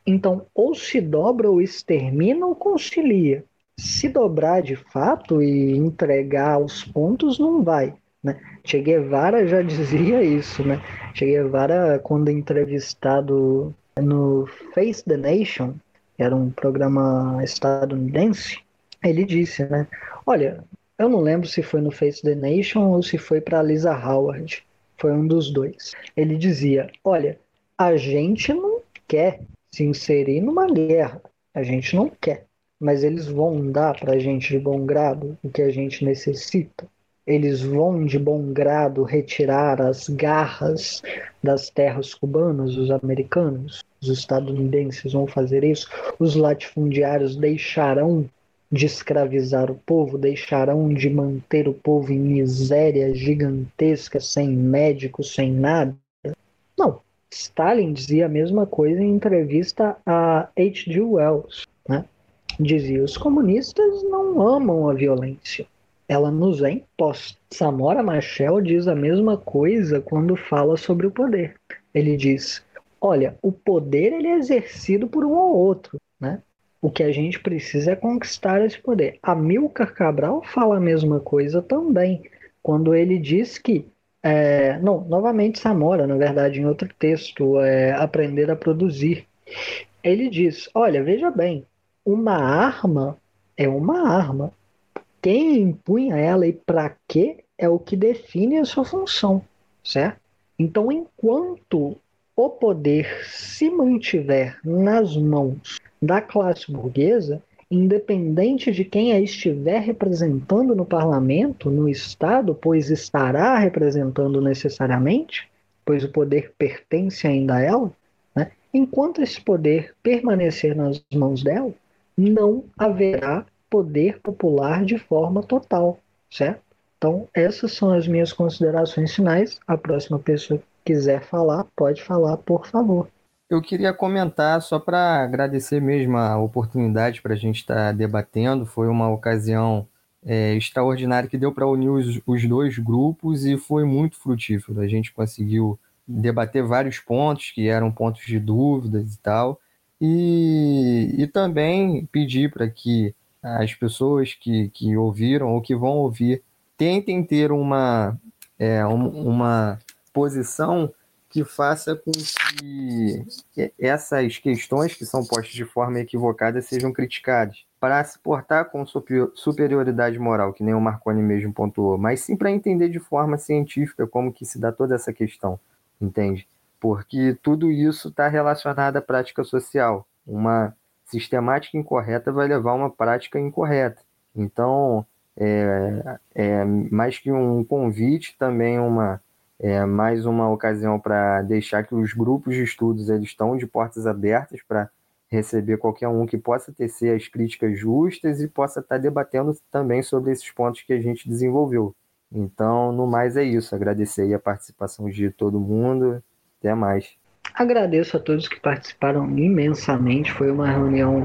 Então, ou se dobra ou extermina ou concilia, se dobrar de fato e entregar os pontos, não vai, né? Che Guevara já dizia isso, né? Che Guevara, quando entrevistado no Face the Nation, que era um programa estadunidense, ele disse, né? Olha, eu não lembro se foi no Face the Nation ou se foi para Lisa Howard, foi um dos dois. Ele dizia, olha, a gente não quer se inserir numa guerra, a gente não quer, mas eles vão dar para a gente de bom grado o que a gente necessita. Eles vão de bom grado retirar as garras das terras cubanas, os americanos, os estadunidenses vão fazer isso, os latifundiários deixarão de escravizar o povo, deixarão de manter o povo em miséria gigantesca, sem médicos, sem nada. Não, Stalin dizia a mesma coisa em entrevista a H G Wells, né? Dizia, os comunistas não amam a violência, ela nos é imposta. Samora Machel diz a mesma coisa quando fala sobre o poder. Ele diz, olha, o poder ele é exercido por um ou outro, né? O que a gente precisa é conquistar esse poder. Amilcar Cabral fala a mesma coisa também, quando ele diz que, é, não, novamente Samora, na verdade, em outro texto, é, Aprender a Produzir. Ele diz, olha, veja bem, uma arma é uma arma. Quem empunha ela e para quê é o que define a sua função, certo? Então, enquanto o poder se mantiver nas mãos da classe burguesa, independente de quem a estiver representando no parlamento, no Estado, pois estará representando necessariamente, pois o poder pertence ainda a ela, né? Enquanto esse poder permanecer nas mãos dela, não haverá poder popular de forma total, certo? Então, essas são as minhas considerações finais. A próxima pessoa que quiser falar, pode falar, por favor. Eu queria comentar, só para agradecer mesmo a oportunidade para a gente estar debatendo. Foi uma ocasião é, extraordinária que deu para unir os, os dois grupos e foi muito frutífero. A gente conseguiu debater vários pontos que eram pontos de dúvidas e tal. E, e também pedir para que as pessoas que, que ouviram ou que vão ouvir tentem ter uma, é, um, uma posição que faça com que essas questões que são postas de forma equivocada sejam criticadas, para se portar com superioridade moral, que nem o Marconi mesmo pontuou, mas sim para entender de forma científica como que se dá toda essa questão, entende? Porque tudo isso está relacionado à prática social. Uma sistemática incorreta vai levar a uma prática incorreta. Então, é, é mais que um convite, também uma, é, mais uma ocasião para deixar que os grupos de estudos eles estão de portas abertas para receber qualquer um que possa tecer as críticas justas e possa estar debatendo também sobre esses pontos que a gente desenvolveu. Então, no mais é isso. Agradecer aí a participação de todo mundo. Até mais. Agradeço a todos que participaram imensamente, foi uma reunião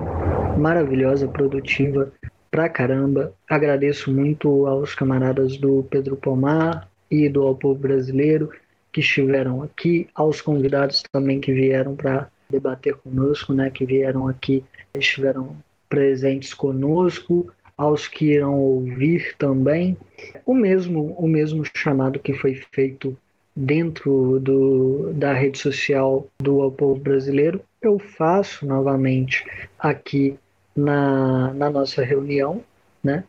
maravilhosa, produtiva pra caramba. Agradeço muito aos camaradas do Pedro Pomar e do Ao Povo Brasileiro que estiveram aqui, aos convidados também que vieram para debater conosco, né, que vieram aqui, estiveram presentes conosco, aos que irão ouvir também. O mesmo, o mesmo chamado que foi feito dentro do, da rede social do Ao Povo Brasileiro, eu faço novamente aqui na, na nossa reunião, né?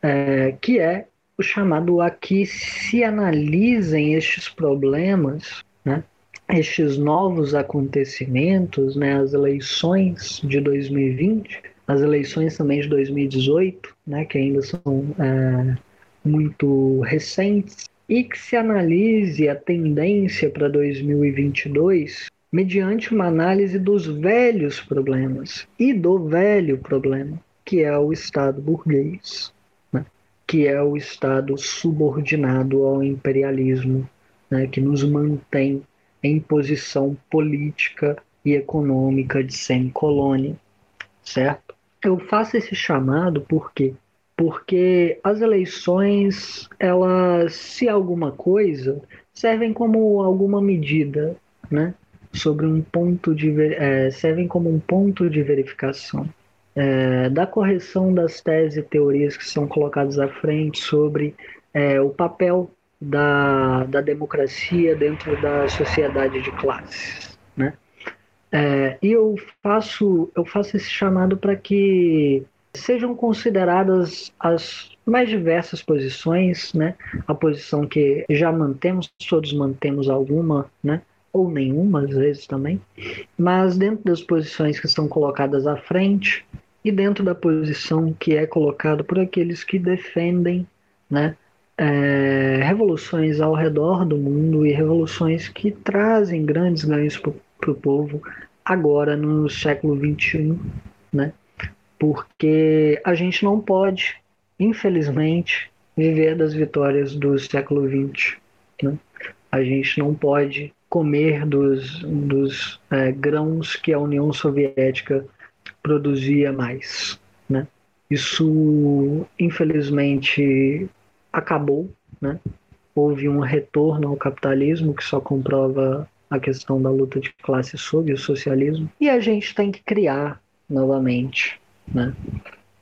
É, que é o chamado a que se analisem estes problemas, né? Estes novos acontecimentos, né? As eleições de dois mil e vinte, as eleições também de dois mil e dezoito, né? Que ainda são é, muito recentes, e que se analise a tendência para dois mil e vinte e dois mediante uma análise dos velhos problemas e do velho problema, que é o Estado burguês, né? Que é o Estado subordinado ao imperialismo, né? Que nos mantém em posição política e econômica de semi-colônia, certo? Eu faço esse chamado porque... porque as eleições, elas, se alguma coisa, servem como alguma medida, né? Sobre um ponto de, é, servem como um ponto de verificação. é, da correção das teses e teorias que são colocadas à frente sobre é, o papel da, da democracia dentro da sociedade de classes, né? É, e eu faço, eu faço esse chamado para que sejam consideradas as mais diversas posições, né? A posição que já mantemos, todos mantemos alguma, né? Ou nenhuma, às vezes também, mas dentro das posições que são colocadas à frente e dentro da posição que é colocada por aqueles que defendem, né, é, revoluções ao redor do mundo e revoluções que trazem grandes ganhos para o povo agora no século vinte e um, né? Porque a gente não pode, infelizmente, viver das vitórias do século vinte, né? A gente não pode comer dos, dos é, grãos que a União Soviética produzia mais, né? Isso, infelizmente, acabou, né? Houve um retorno ao capitalismo que só comprova a questão da luta de classe sob o socialismo. E a gente tem que criar novamente, né,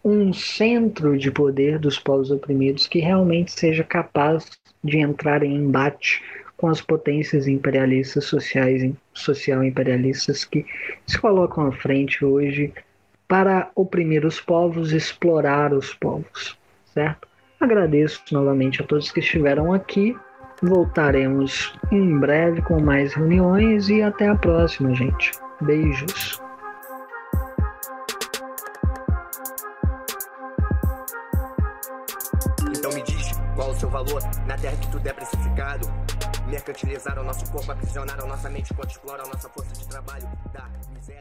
um centro de poder dos povos oprimidos que realmente seja capaz de entrar em embate com as potências imperialistas, sociais, social imperialistas que se colocam à frente hoje para oprimir os povos, explorar os povos, certo? Agradeço novamente a todos que estiveram aqui. Voltaremos em breve com mais reuniões e até a próxima, gente. Beijos. Então me diz qual o seu valor na terra que tudo é precificado. Mercantilizaram nosso corpo, aprisionaram nossa mente enquanto exploram nossa força de trabalho. Da miséria.